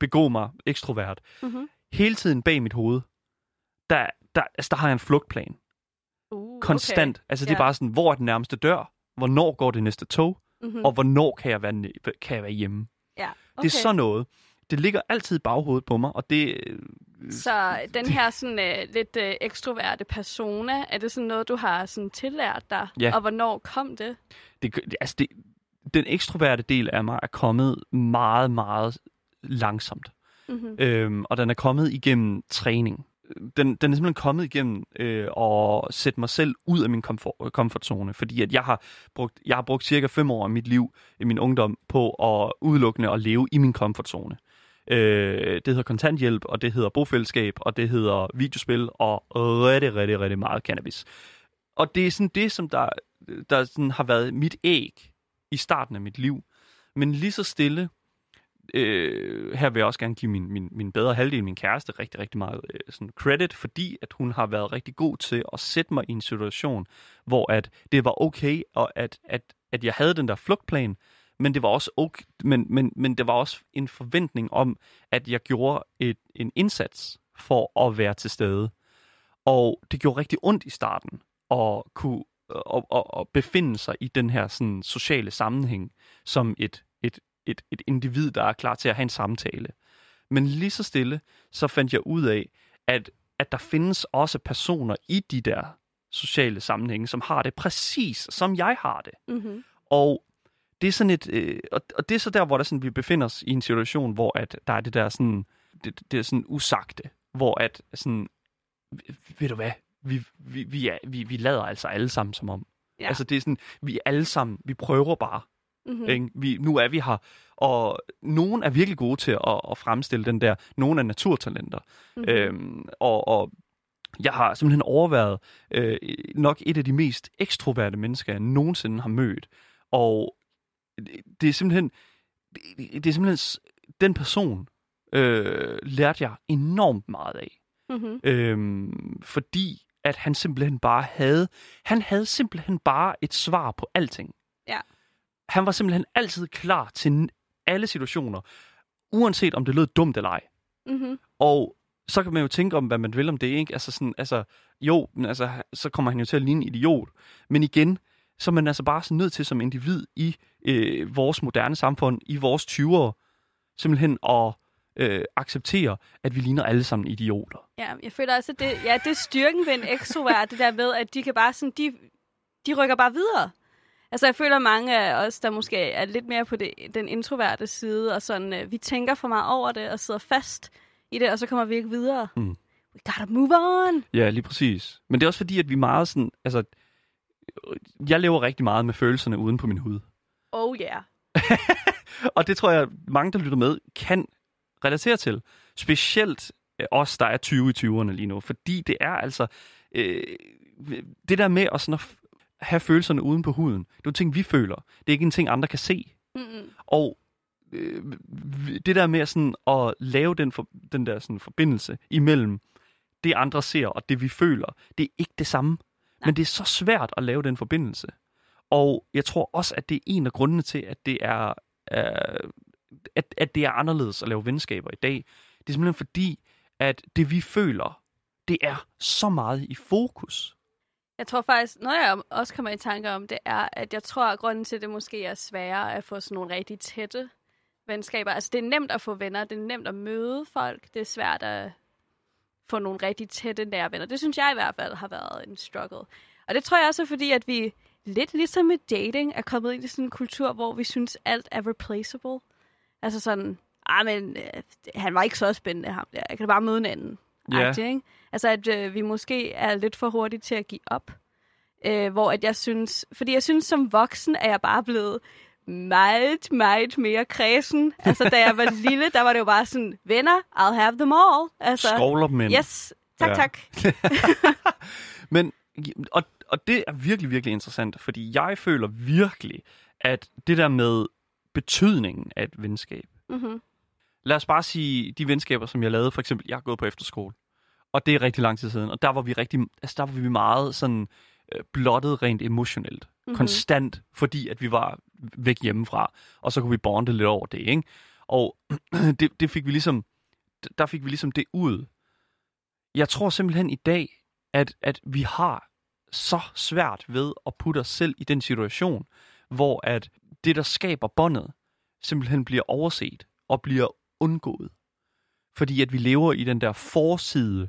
begå mig ekstrovert, mm-hmm. hele tiden bag mit hoved, der, der, altså, der har jeg en flugtplan. Uh, Konstant. Okay. Altså, det er yeah. bare sådan, hvor er den nærmeste dør? Hvornår går det næste tog, mm-hmm. og hvornår kan jeg være, ne- kan jeg være hjemme. Ja, okay. Det er sådan noget. Det ligger altid i baghovedet på mig, og det... Øh, så den det... her sådan, øh, lidt øh, ekstroverte persona, er det sådan noget, du har sådan, tillært dig? Ja. Og hvornår kom det? det, altså det den ekstroverte del af mig er kommet meget, meget langsomt. Mm-hmm. Øhm, og den er kommet igennem træning. Den, den er simpelthen kommet igennem øh, at sætte mig selv ud af min komfort, komfortzone, fordi at jeg har brugt jeg har brugt cirka fem år af mit liv, i min ungdom, på at udelukkende at leve i min komfortzone. Øh, det hedder kontanthjælp, og det hedder bofællesskab, og det hedder videospil, og rigtig, rigtig, rigtig meget cannabis. Og det er sådan det, som der, der sådan har været mit æg i starten af mit liv. Men lige så stille, Øh, her vil jeg også gerne give min, min, min bedre halvdel, min kæreste, rigtig, rigtig meget øh, sådan credit, fordi at hun har været rigtig god til at sætte mig i en situation, hvor at det var okay, og at, at, at jeg havde den der flugtplan, men det var også okay, men, men, men det var også en forventning om, at jeg gjorde et, en indsats for at være til stede. Og det gjorde rigtig ondt i starten at kunne og, og, og befinde sig i den her sådan, sociale sammenhæng som et, et Et, et individ, der er klar til at have en samtale. Men lige så stille, så fandt jeg ud af, at, at der findes også personer i de der sociale sammenhænge, som har det præcis, som jeg har det. Mm-hmm. Og det er sådan et, øh, og, og det er så der, hvor der sådan, vi befinder os i en situation, hvor at der er det der sådan, det, det er sådan usagte, hvor at sådan, ved du hvad, vi, vi, vi, er, vi, vi lader altså alle sammen som om. Ja. Altså det er sådan, vi er alle sammen, vi prøver bare. Mm-hmm. Ikke? Vi, nu er vi her, og nogen er virkelig gode til at, at fremstille den der, nogen er naturtalenter. Mm-hmm. Øhm, og, og jeg har simpelthen overværet øh, nok et af de mest ekstroverte mennesker, jeg nogensinde har mødt. Og det er simpelthen, det er simpelthen den person øh, lærte jeg enormt meget af. Mm-hmm. Øhm, fordi at han simpelthen bare havde, han havde simpelthen bare et svar på alting. Ja. Han var simpelthen altid klar til alle situationer, uanset om det lød dumt eller ej. Mm-hmm. Og så kan man jo tænke om, hvad man vil om det, ikke? Altså sådan, altså, jo, men altså, så kommer han jo til at ligne en idiot. Men igen, så er man altså bare så nødt til som individ i øh, vores moderne samfund, i vores tyvere, simpelthen at øh, acceptere, at vi ligner alle sammen idioter. Ja, jeg føler også, altså, det, ja, det er styrken ved en ekstrovert, det der med, at de kan bare sådan, de, de rykker bare videre. Altså, jeg føler, mange af os, der måske er lidt mere på det, den introverte side, og sådan, vi tænker for meget over det, og sidder fast i det, og så kommer vi ikke videre. Mm. We gotta move on! Ja, lige præcis. Men det er også fordi, at vi meget sådan, altså, jeg lever rigtig meget med følelserne uden på min hud. Oh yeah. Og det tror jeg, mange, der lytter med, kan relatere til. Specielt os, der er tyve i tyverne lige nu. Fordi det er altså, øh, det der med at sådan at have følelserne uden på huden. Det er en ting, vi føler. Det er ikke en ting, andre kan se. Mm-hmm. Og øh, det der med sådan at lave den, for, den der sådan forbindelse imellem det, andre ser, og det, vi føler, det er ikke det samme. Nej. Men det er så svært at lave den forbindelse. Og jeg tror også, at det er en af grundene til, at det er, øh, at, at det er anderledes at lave venskaber i dag. Det er simpelthen fordi, at det, vi føler, det er så meget i fokus. Jeg tror faktisk, noget jeg også kommer i tanke om, det er, at jeg tror, at grunden til, at det måske er sværere at få sådan nogle rigtig tætte venskaber. Altså, det er nemt at få venner, det er nemt at møde folk, det er svært at få nogle rigtig tætte nære venner. Det synes jeg i hvert fald har været en struggle. Og det tror jeg også, fordi at vi lidt ligesom med dating er kommet ind i sådan en kultur, hvor vi synes, alt er replaceable. Altså sådan, ah, men øh, han var ikke så spændende, ham der. Jeg kan bare møde en anden. Yeah. Ikke? Altså, at øh, vi måske er lidt for hurtige til at give op. Øh, hvor at jeg synes... Fordi jeg synes, som voksen er jeg bare blevet meget, meget mere kredsen. Altså, da jeg var lille, der var det jo bare sådan, venner, I'll have them all. Altså, skovler dem ind. Yes, tak, ja. tak. Men, og, og det er virkelig, virkelig interessant, fordi jeg føler virkelig, at det der med betydningen af et venskab... Mm-hmm. Lad os bare sige, de venskaber, som jeg lavede, for eksempel, jeg har gået på efterskole, og det er rigtig lang tid siden, og der var vi rigtig, altså der var vi meget sådan øh, blottet rent emotionelt, mm-hmm. konstant, fordi at vi var væk hjemmefra, og så kunne vi bonde lidt over det, ikke? Og det, det fik vi ligesom, der fik vi ligesom det ud. Jeg tror simpelthen i dag, at, at vi har så svært ved at putte os selv i den situation, hvor at det, der skaber båndet, simpelthen bliver overset, og bliver undgået. Fordi at vi lever i den der forside,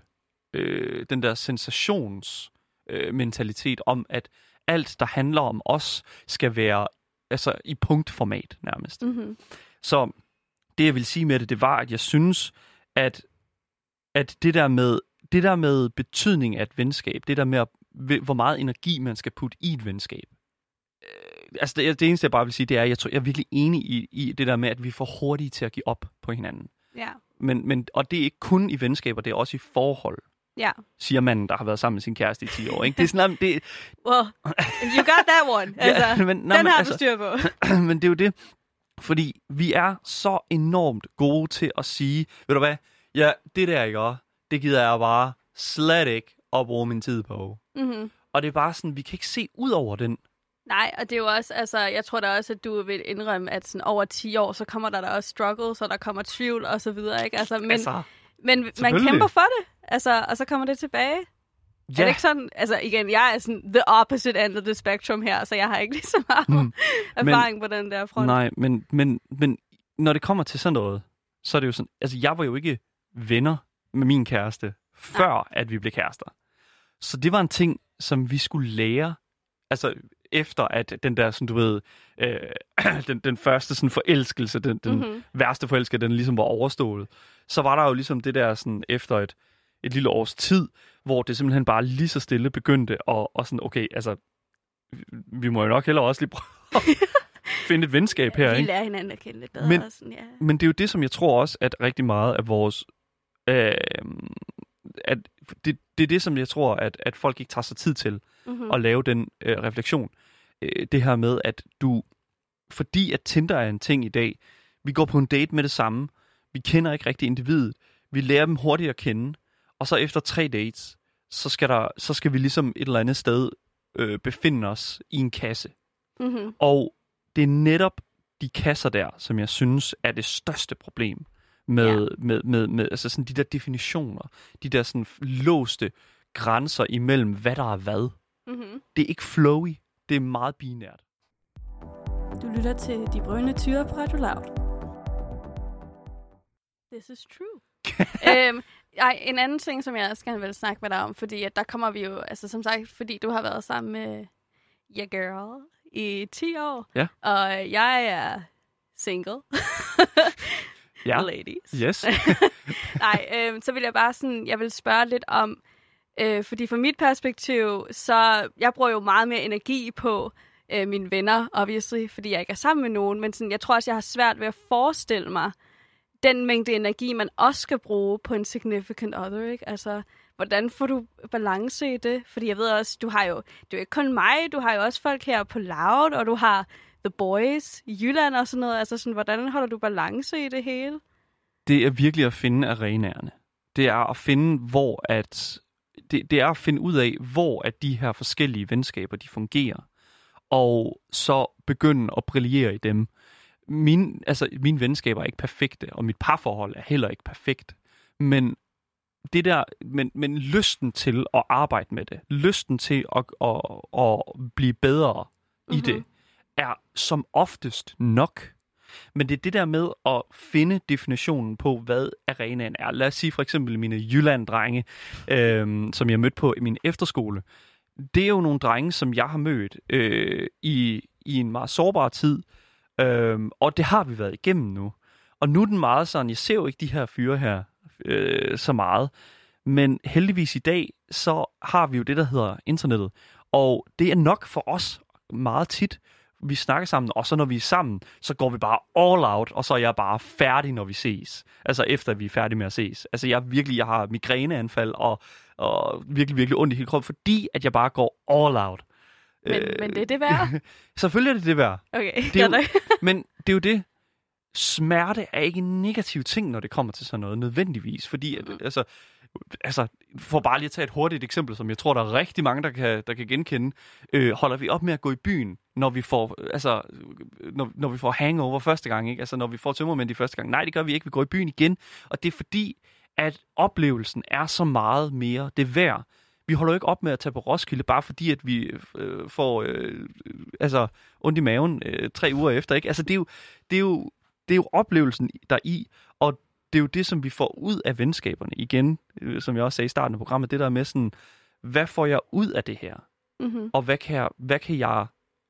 øh, den der sensationsmentalitet øh, om, at alt, der handler om os, skal være altså i punktformat nærmest. Mm-hmm. Så det, jeg vil sige med det, det var, at jeg synes, at, at det, der med, det der med betydning af et venskab, det der med, hvor meget energi man skal putte i et venskab, altså det, det eneste, jeg bare vil sige, det er, at jeg, tror, jeg er virkelig enig i, i det der med, at vi er for hurtige til at give op på hinanden. Ja. Men, men, og det er ikke kun i venskaber, det er også i forhold, ja. Siger manden, der har været sammen med sin kæreste i ti år. Ikke? Det er sådan, det... Well, you got that one. Altså, ja, men, nej, den har altså, du styr på. Men det er jo det, fordi vi er så enormt gode til at sige, ved du hvad, ja, det der, ikke også, det gider jeg bare slet ikke at bruge min tid på. Mm-hmm. Og det er bare sådan, vi kan ikke se ud over den. Nej, og det er jo også, altså, jeg tror da også, at du vil indrømme, at sådan over ti år, så kommer der da også struggles, og der kommer tvivl og så videre, ikke? Altså, men altså, men man kæmper for det, altså, og så kommer det tilbage. Ja. Er det ikke sådan, altså igen, jeg er sådan the opposite end of the spectrum her, så jeg har ikke lige så meget mm. erfaring men, på den der front. Nej, men, men, men når det kommer til sådan noget, så er det jo sådan, altså jeg var jo ikke venner med min kæreste, før nej. At vi blev kærester. Så det var en ting, som vi skulle lære, altså efter at den der, sådan, du ved, øh, den, den første sådan, forelskelse, den, den mm-hmm. værste forelskelse, den ligesom var overstået, så var der jo ligesom det der sådan, efter et, et lille års tid, hvor det simpelthen bare lige så stille begyndte, og, og sådan, okay, altså, vi må jo nok hellere også lige prøve at finde et venskab her, ikke? Vi lærer hinanden at kende lidt bedre. Men, og sådan, ja. Men det er jo det, som jeg tror også, at rigtig meget af vores... Øh, at det, det er det, som jeg tror, at, at folk ikke tager sig tid til mm-hmm. at lave den øh, refleksion. Øh, det her med, at du... Fordi at Tinder er en ting i dag, vi går på en date med det samme, vi kender ikke rigtig individet, vi lærer dem hurtigt at kende, og så efter tre dates, så skal, der, så skal vi ligesom et eller andet sted øh, befinde os i en kasse. Mm-hmm. Og det er netop de kasser der, som jeg synes er det største problem. Med, ja. med, med, med altså sådan de der definitioner, de der sådan låste grænser imellem, hvad der er hvad. Mm-hmm. Det er ikke flowy, det er meget binært. Du lytter til De Brønde Tyre på Radio Loud. This is true. øhm, ej, en anden ting, som jeg også gerne vil snakke med dig om, fordi at der kommer vi jo, altså som sagt, fordi du har været sammen med your girl i ti år, ja. Og jeg er single. Ja. Ladies. Yes. Nej, øh, så vil jeg bare sådan, jeg vil spørge lidt om, øh, fordi fra mit perspektiv, så jeg bruger jo meget mere energi på øh, mine venner, obviously, fordi jeg ikke er sammen med nogen, men sådan, jeg tror også, jeg har svært ved at forestille mig den mængde energi, man også skal bruge på en significant other, ikke? Altså, hvordan får du balance i det? Fordi jeg ved også, du har jo, det er jo ikke kun mig, du har jo også folk her på Loud, og du har... The Boys, Jylland og sådan noget. Altså sådan, hvordan holder du balance i det hele? Det er virkelig at finde arenaerne. Det er at finde, hvor at... Det, det er at finde ud af, hvor at de her forskellige venskaber, de fungerer. Og så begynde at brillere i dem. Mine, altså, mine venskaber er ikke perfekte, og mit parforhold er heller ikke perfekt. Men... Det der, men, men lysten til at arbejde med det, lysten til at, at, at blive bedre mm-hmm. i det, er som oftest nok. Men det er det der med at finde definitionen på, hvad arenaen er. Lad os sige for eksempel mine Jylland-drenge, øh, som jeg mødte på i min efterskole. Det er jo nogle drenge, som jeg har mødt øh, i, i en meget sårbar tid, øh, og det har vi været igennem nu. Og nu er den meget sådan, jeg ser jo ikke de her fyre her øh, så meget, men heldigvis i dag, så har vi jo det, der hedder internettet. Og det er nok for os meget tit, vi snakker sammen, og så når vi er sammen, så går vi bare all out, og så er jeg bare færdig, når vi ses. Altså efter vi er færdige med at ses. Altså jeg virkelig, jeg har migræneanfald, og, og virkelig, virkelig ondt i hele kroppen, fordi at jeg bare går all out. Men, øh, men det er det værd? Selvfølgelig er det det værd. Okay, det er jo, men det er jo det. Smerte er ikke en negativ ting, når det kommer til sådan noget, nødvendigvis. Fordi, at, altså, altså, for bare lige at tage et hurtigt eksempel, som jeg tror, der er rigtig mange, der kan, der kan genkende. Øh, holder vi op med at gå i byen, når vi får, altså, når, når vi får hangover første gang, ikke? Altså, når vi får tømmermænd de første gang? Nej, det gør vi ikke. Vi går i byen igen. Og det er fordi, at oplevelsen er så meget mere det værd. Vi holder jo ikke op med at tage på Roskilde, bare fordi, at vi øh, får øh, altså, ondt i maven øh, tre uger efter, ikke? Altså, det er jo... Det er jo Det er jo oplevelsen der i, og det er jo det, som vi får ud af venskaberne igen, som jeg også sagde i starten af programmet, det der med sådan, hvad får jeg ud af det her, mm-hmm. og hvad kan jeg, hvad kan jeg,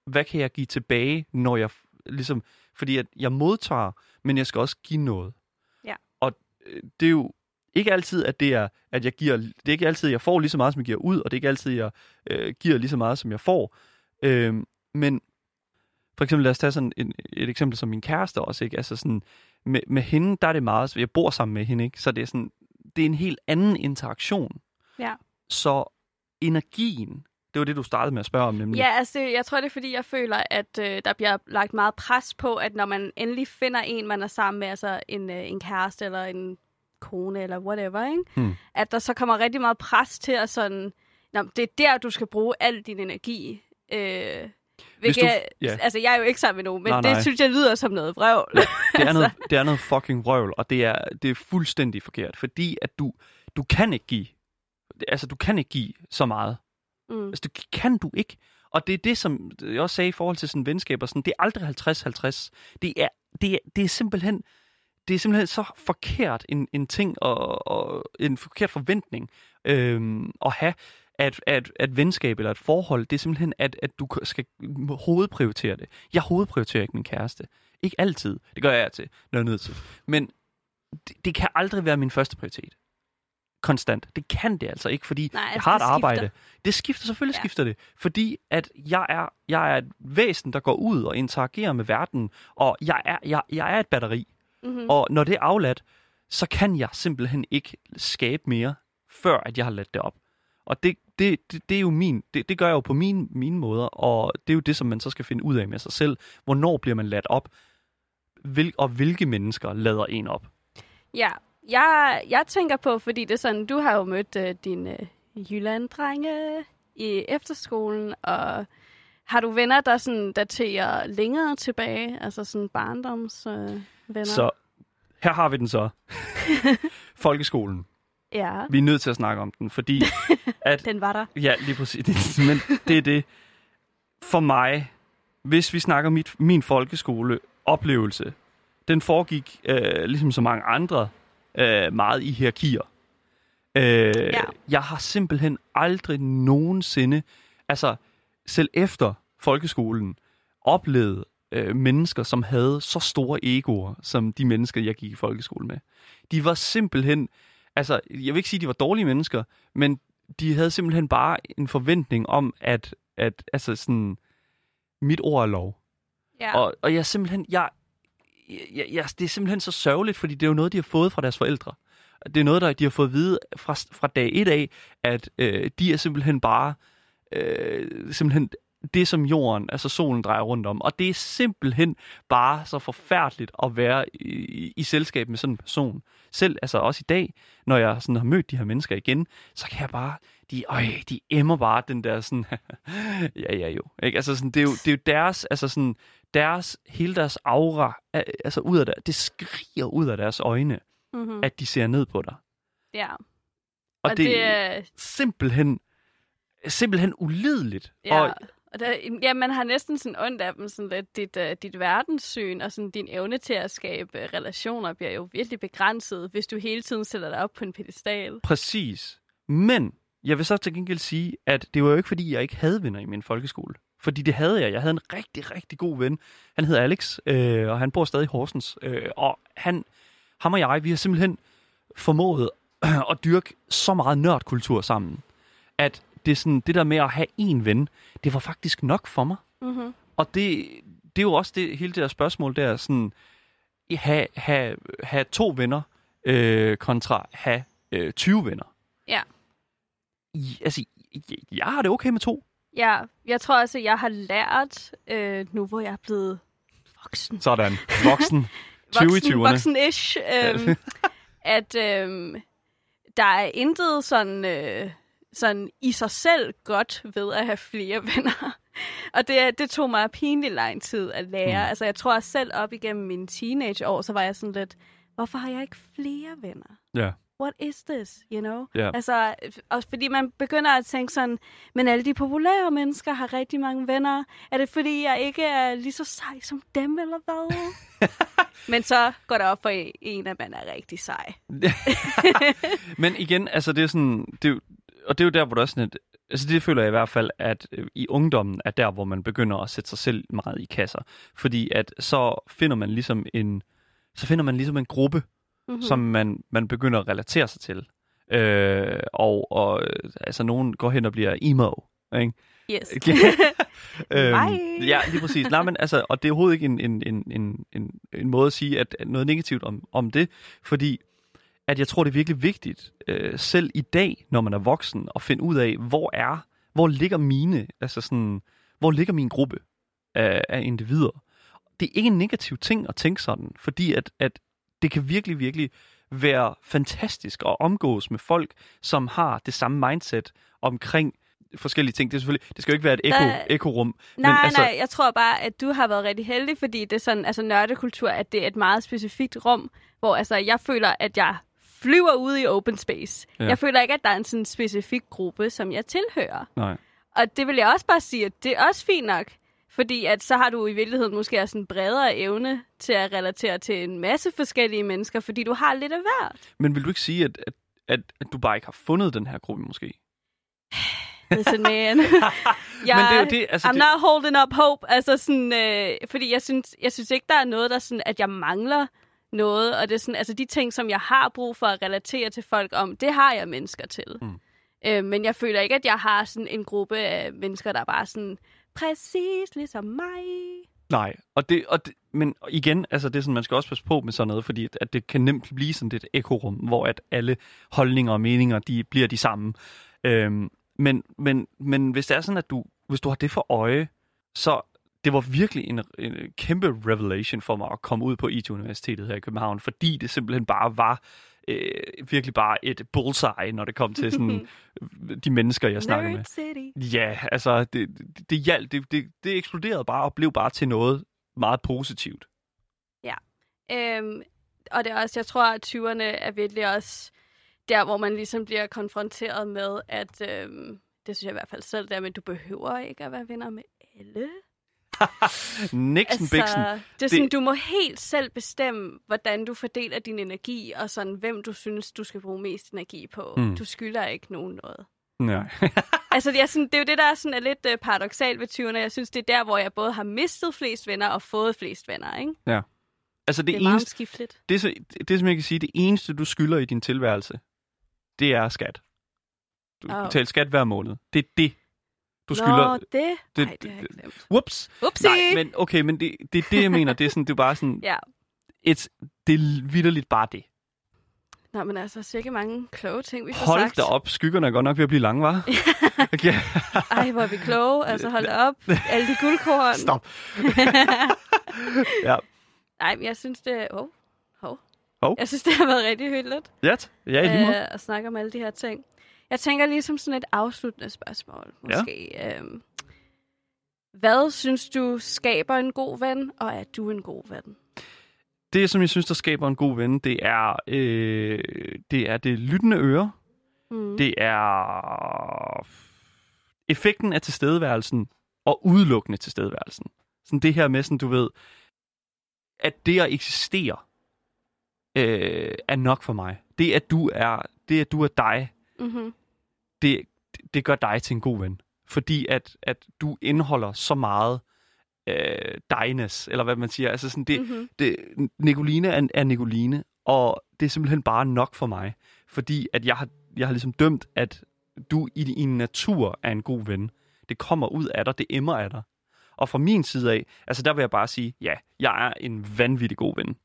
hvad kan jeg give tilbage, når jeg ligesom, fordi at jeg modtager, men jeg skal også give noget. Ja. Og det er jo ikke altid, at det er, at jeg giver, det er ikke altid, at jeg får lige så meget, som jeg giver ud, og det er ikke altid, at jeg øh, giver lige så meget, som jeg får, øh, men for eksempel, lad os tage sådan et, et eksempel som min kæreste også, ikke? Altså sådan, med, med hende, der er det meget, så jeg bor sammen med hende, ikke? Så det er sådan, det er en helt anden interaktion. Ja. Så energien, det var det, du startede med at spørge om, nemlig. Ja, altså, jeg tror, det er, fordi jeg føler, at øh, der bliver lagt meget pres på, at når man endelig finder en, man er sammen med, altså en, øh, en kæreste eller en kone eller whatever, ikke? Hmm. At der så kommer rigtig meget pres til at sådan, nå, det er der, du skal bruge al din energi, øh, Hvilket, du, ja. Altså, jeg er jo ikke sammen med nogen, men nej, nej. Det synes jeg lyder som noget vrøvl. Ja, det, er noget, det er noget fucking vrøvl, og det er, det er fuldstændig forkert, fordi at du, du kan ikke give, altså du kan ikke give så meget. Mm. Altså det kan du ikke. Og det er det, som jeg også sagde i forhold til sådan venskaber, sådan, det er aldrig halvtreds halvtreds. Det er, det er, det er simpelthen, det er simpelthen så forkert en, en ting, og, og en forkert forventning øhm, at have, at, at, at venskab eller et forhold, det er simpelthen, at, at du skal hovedprioritere det. Jeg hovedprioriterer ikke min kæreste. Ikke altid. Det gør jeg til, når jeg er nødt til. Men det, det kan aldrig være min første prioritet. Konstant. Det kan det altså ikke, fordi Nej, altså, jeg har et arbejde. Skifter. Det skifter, selvfølgelig ja. skifter det. Fordi at jeg er, jeg er et væsen, der går ud og interagerer med verden, og jeg er, jeg, jeg er et batteri. Mm-hmm. Og når det er afladt, så kan jeg simpelthen ikke skabe mere, før at jeg har ladt det op. Og det, det, det, det er jo min, det, det gør jeg jo på mine, mine måder, og det er jo det, som man så skal finde ud af med sig selv. Hvornår bliver man ladt op, Hvil, og hvilke mennesker lader en op? Ja, jeg, jeg tænker på, fordi det er sådan, du har jo mødt øh, dine Jylland-drenge i efterskolen, og har du venner, der sådan daterer længere tilbage, altså sådan barndomsvenner? Øh, så her har vi den så. Folkeskolen. Ja. Vi er nødt til at snakke om den, fordi at den var der. Ja, lige præcis. Men det er det. For mig, hvis vi snakker mit, min folkeskoleoplevelse, den foregik øh, ligesom så mange andre øh, meget i hierarkier. Øh, ja. Jeg har simpelthen aldrig nogensinde, altså selv efter folkeskolen, oplevet øh, mennesker, som havde så store egoer, som de mennesker, jeg gik i folkeskole med. De var simpelthen Altså, jeg vil ikke sige, at de var dårlige mennesker, men de havde simpelthen bare en forventning om, at, at altså sådan, mit ord er lov. Ja. Og, og jeg simpelthen, jeg, jeg, jeg, det er simpelthen så sørgeligt, fordi det er jo noget, de har fået fra deres forældre. Det er noget, der de har fået at vide fra, fra dag et af, at øh, de er simpelthen bare øh, simpelthen det, som jorden, altså solen, drejer rundt om. Og det er simpelthen bare så forfærdeligt at være i, i, i selskab med sådan en person. Selv, altså også i dag, når jeg sådan har mødt de her mennesker igen, så kan jeg bare, de, øj, de emmer bare den der sådan, ja, ja, jo. Ikke? Altså sådan, det er jo, det er jo deres, altså sådan, deres, hele deres aura, altså ud af der, det skriger ud af deres øjne, mm-hmm. at de ser ned på dig. Ja. Og, og det, det er simpelthen, simpelthen ulideligt. Ja. Og, Og der, ja, man har næsten sådan ondt af dem, sådan lidt dit, uh, dit verdenssyn og sådan din evne til at skabe uh, relationer bliver jo virkelig begrænset, hvis du hele tiden sætter dig op på en pedestal. Præcis. Men jeg vil så til gengæld sige, at det var jo ikke, fordi jeg ikke havde venner i min folkeskole. Fordi det havde jeg. Jeg havde en rigtig, rigtig god ven. Han hed Alex, øh, og han bor stadig i Horsens. Øh, og han, ham og jeg, vi har simpelthen formået at dyrke så meget nørdkultur sammen, at det, sådan, det der med at have én ven, det var faktisk nok for mig. Mm-hmm. Og det, det er jo også det, hele det der spørgsmål der, sådan, have, have, have to venner øh, kontra have øh, tyve venner. Ja. I, altså, jeg, jeg har det okay med to. Ja, jeg tror også, at jeg har lært, øh, nu hvor jeg er blevet voksen. Sådan, voksen. voksen, voksen-ish. Øh, at øh, der er intet sådan... Øh, sådan i sig selv godt ved at have flere venner. Og det, det tog mig pinlig lang tid at lære. Mm. Altså, jeg tror selv op igennem mine teenageår, så var jeg sådan lidt, hvorfor har jeg ikke flere venner? Yeah. What is this, you know? Yeah. Altså, også fordi man begynder at tænke sådan, men alle de populære mennesker har rigtig mange venner. Er det, fordi jeg ikke er lige så sej som dem, eller hvad? Men så går der op for en, at man er rigtig sej. Men igen, altså, det er sådan... Det Og det er jo der, hvor der er sådan et... Altså det føler jeg i hvert fald, at i ungdommen er der, hvor man begynder at sætte sig selv meget i kasser. Fordi at så finder man ligesom en, så finder man ligesom en gruppe, mm-hmm. som man, man begynder at relatere sig til. Øh, og, og altså nogen går hen og bliver emo, ikke? Yes. øhm, ja, lige præcis. Nej, men altså, og det er overhovedet ikke en, en, en, en, en, en måde at sige at, at noget negativt om, om det, fordi... at jeg tror, det er virkelig vigtigt, øh, selv i dag, når man er voksen, at finde ud af, hvor er, hvor ligger mine, altså sådan, hvor ligger min gruppe af, af individer. Det er ikke en negativ ting at tænke sådan, fordi at, at det kan virkelig, virkelig være fantastisk at omgås med folk, som har det samme mindset omkring forskellige ting. Det er selvfølgelig, det skal jo ikke være et eko, ekorum. Nej, men altså... nej, jeg tror bare, at du har været rigtig heldig, fordi det er sådan, altså nørdekultur, at det er et meget specifikt rum, hvor altså jeg føler, at jeg flyver ude i open space. Ja. Jeg føler ikke, at der er en sådan specifik gruppe, som jeg tilhører. Nej. Og det vil jeg også bare sige, at det er også fint nok. Fordi at så har du i virkeligheden måske også en bredere evne til at relatere til en masse forskellige mennesker, fordi du har lidt af hvert. Men vil du ikke sige, at, at, at, at du bare ikke har fundet den her gruppe måske? listen man. Jeg, men det er jo det, altså, I'm det... not holding up hope, altså sådan, øh, fordi jeg synes, jeg synes ikke, der er noget, der sådan, at jeg mangler noget, og det er sådan, altså de ting, som jeg har brug for at relatere til folk om, det har jeg mennesker til. Mm. Øh, men jeg føler ikke, at jeg har sådan en gruppe af mennesker, der bare sådan, præcis ligesom mig. Nej, og det, og det, men igen, altså det er sådan, man skal også passe på med sådan noget, fordi at det kan nemt blive sådan et ekorum, hvor at alle holdninger og meninger, de bliver de samme. Øhm, men, men, men hvis det er sådan, at du, hvis du har det for øje, så det var virkelig en, en kæmpe revelation for mig at komme ud på I T-universitetet her i København, fordi det simpelthen bare var øh, virkelig bare et bullseye, når det kom til sådan de mennesker, jeg snakkede med. City. Ja, altså det, det, det hjalp, det, det, det eksploderede bare og blev bare til noget meget positivt. Ja, øhm, og det er også, jeg tror, at tyverne er virkelig også der, hvor man ligesom bliver konfronteret med, at øhm, det synes jeg i hvert fald selv, der, men du behøver ikke at være venner med alle. Nixon, altså, Bixen. Det er det... sådan, du må helt selv bestemme, hvordan du fordeler din energi, og sådan, hvem du synes, du skal bruge mest energi på. Mm. Du skylder ikke nogen noget. Nej. Altså, det er, sådan, det er jo det, der er, sådan, er lidt uh, paradoksalt ved tyverne. Jeg synes, det er der, hvor jeg både har mistet flest venner og fået flest venner, ikke? Ja. Altså, det, det er meget omskifteligt. Det, det, det, som jeg kan sige, det eneste, du skylder i din tilværelse, det er skat. Du oh. betaler skat hver måned. Det er det. Du skylder... Nå, det... det, Ej, det har jeg glemt. Whoops! Whoopsie! Nej, men okay, men det er det, det, jeg mener. Det er, sådan, det er bare sådan... Ja. Et, det er vitterligt bare det. Nå, men altså, sikkert mange kloge ting, vi får hold sagt. Hold da op. Skyggerne er godt nok ved at blive lange, hva'? Okay. Ej, hvor er vi kloge. Altså, hold da op. Alle de guldkorn. Stop. Ja. Nej, men jeg synes, det... Hov. Oh. Oh. Oh. Jeg synes, det har været rigtig hyggeligt. Ja, ja, i lige måde. At snakke om alle de her ting. Jeg tænker ligesom sådan et afsluttende spørgsmål, måske. Ja. Øhm, hvad synes du skaber en god ven, og er du en god ven? Det, som jeg synes, der skaber en god ven, det er øh, det, er det lyttende øre. Mm. Det er effekten af tilstedeværelsen, og udelukkende tilstedeværelsen. Sådan det her med, sådan, du ved, at det at eksistere øh, er nok for mig. Det, at du er, det, at du er dig, Mm-hmm. Det, det gør dig til en god ven, fordi at, at du indeholder så meget øh, digness, eller hvad man siger. Altså sådan, det, mm-hmm. det, Nikoline er, er Nikoline, og det er simpelthen bare nok for mig, fordi at jeg har, jeg har ligesom dømt, at du i din natur er en god ven. Det kommer ud af dig, det emmer af dig. Og fra min side af, altså der vil jeg bare sige, ja, jeg er en vanvittig god ven.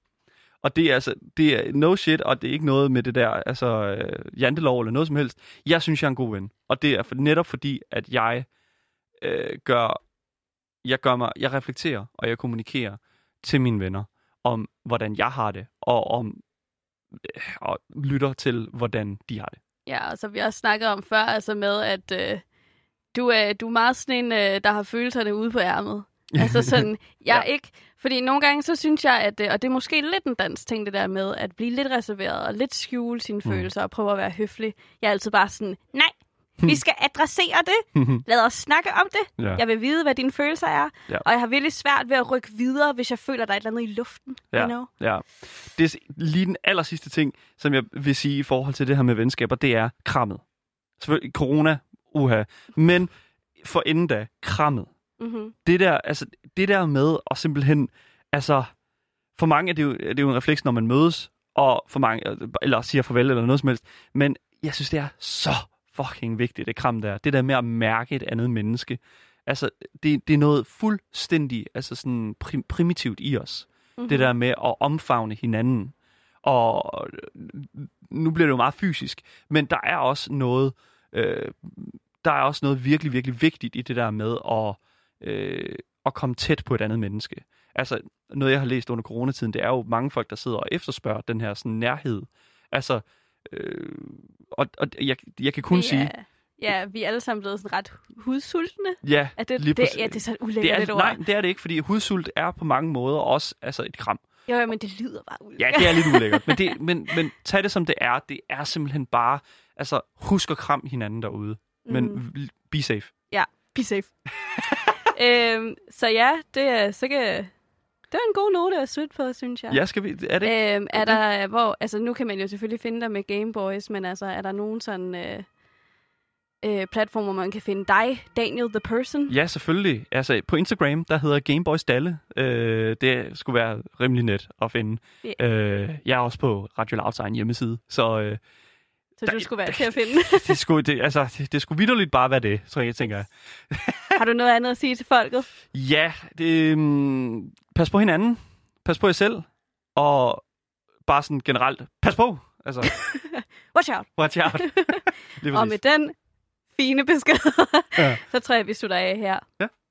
Og det er altså, det er no shit, og det er ikke noget med det der, altså jantelov eller noget som helst. Jeg synes, jeg er en god ven. Og det er for, netop fordi, at jeg øh, gør, jeg gør mig, jeg reflekterer, og jeg kommunikerer til mine venner om, hvordan jeg har det, og om øh, og lytter til, hvordan de har det. Ja, og som vi også snakkede om før, altså med, at øh, du, er, du er meget sådan en, øh, der har følelserne ude på ærmet. Altså sådan, jeg ja. ikke... Fordi nogle gange, så synes jeg, at... Og det er måske lidt en dansk ting, det der med at blive lidt reserveret og lidt skjule sine mm. følelser og prøve at være høflig. Jeg er altid bare sådan, nej, vi skal adressere det. Lad os snakke om det. Ja. Jeg vil vide, hvad dine følelser er. Ja. Og jeg har virkelig svært ved at rykke videre, hvis jeg føler, der er et eller andet i luften. Ja. You know? Ja. Det er lige den aller sidste ting, som jeg vil sige i forhold til det her med venskaber, det er krammet. Selvfølgelig corona, uha. Men for inden da, krammet. Mm-hmm. Det der, altså det der med at simpelthen, altså for mange er det jo, er det jo en refleks, når man mødes, og for mange eller siger farvel eller noget som helst, men jeg synes, det er så fucking vigtigt, det kram der, det der med at mærke et andet menneske, altså det, det er noget fuldstændig, altså sådan prim- primitivt i os, mm-hmm. det der med at omfavne hinanden, og nu bliver det jo meget fysisk, men der er også noget, øh, der er også noget virkelig, virkelig vigtigt i det der med at Øh, at komme tæt på et andet menneske. Altså, noget jeg har læst under coronatiden, det er jo mange folk, der sidder og efterspørger den her sådan, nærhed. Altså, øh, og, og jeg, jeg kan kun vi er, sige... Ja, vi er alle sammen blevet sådan ret hudsultne. Ja, er det, lige det, ja, det er så ulækkert et ord. Nej, det er det ikke, fordi hudsult er på mange måder også altså et kram. Jo, jo, men det lyder bare ulækkert. Ja, det er lidt ulækkert, men, det, men, men tag det som det er. Det er simpelthen bare... Altså, husk at kram hinanden derude. Men mm. be safe. Ja, be safe. Øhm, så ja, det er så kan det er en god note at slutte på, synes jeg. Ja, skal vi er det? Øhm, er okay. der hvor altså nu kan man jo selvfølgelig finde dig med Game Boys, men altså er der nogen sådan øh, øh, platform, hvor man kan finde dig, Daniel the Person? Ja, selvfølgelig. Altså, på Instagram, der hedder Game Boys Dalle. Øh, det skulle være rimelig net at finde. Yeah. Øh, jeg er også på Radio Louds egen hjemmeside, så... Øh, Så du skulle være til at finde. det, skulle, det, altså, det, det skulle vitterligt bare være det, tror jeg, jeg tænker. Har du noget andet at sige til folket? Ja, det, mm, pas på hinanden, pas på jer selv, og bare sådan generelt, pas på! Altså, watch out! Watch out! Og med den fine besked, ja. Så tror jeg, vi slutter af her. Ja.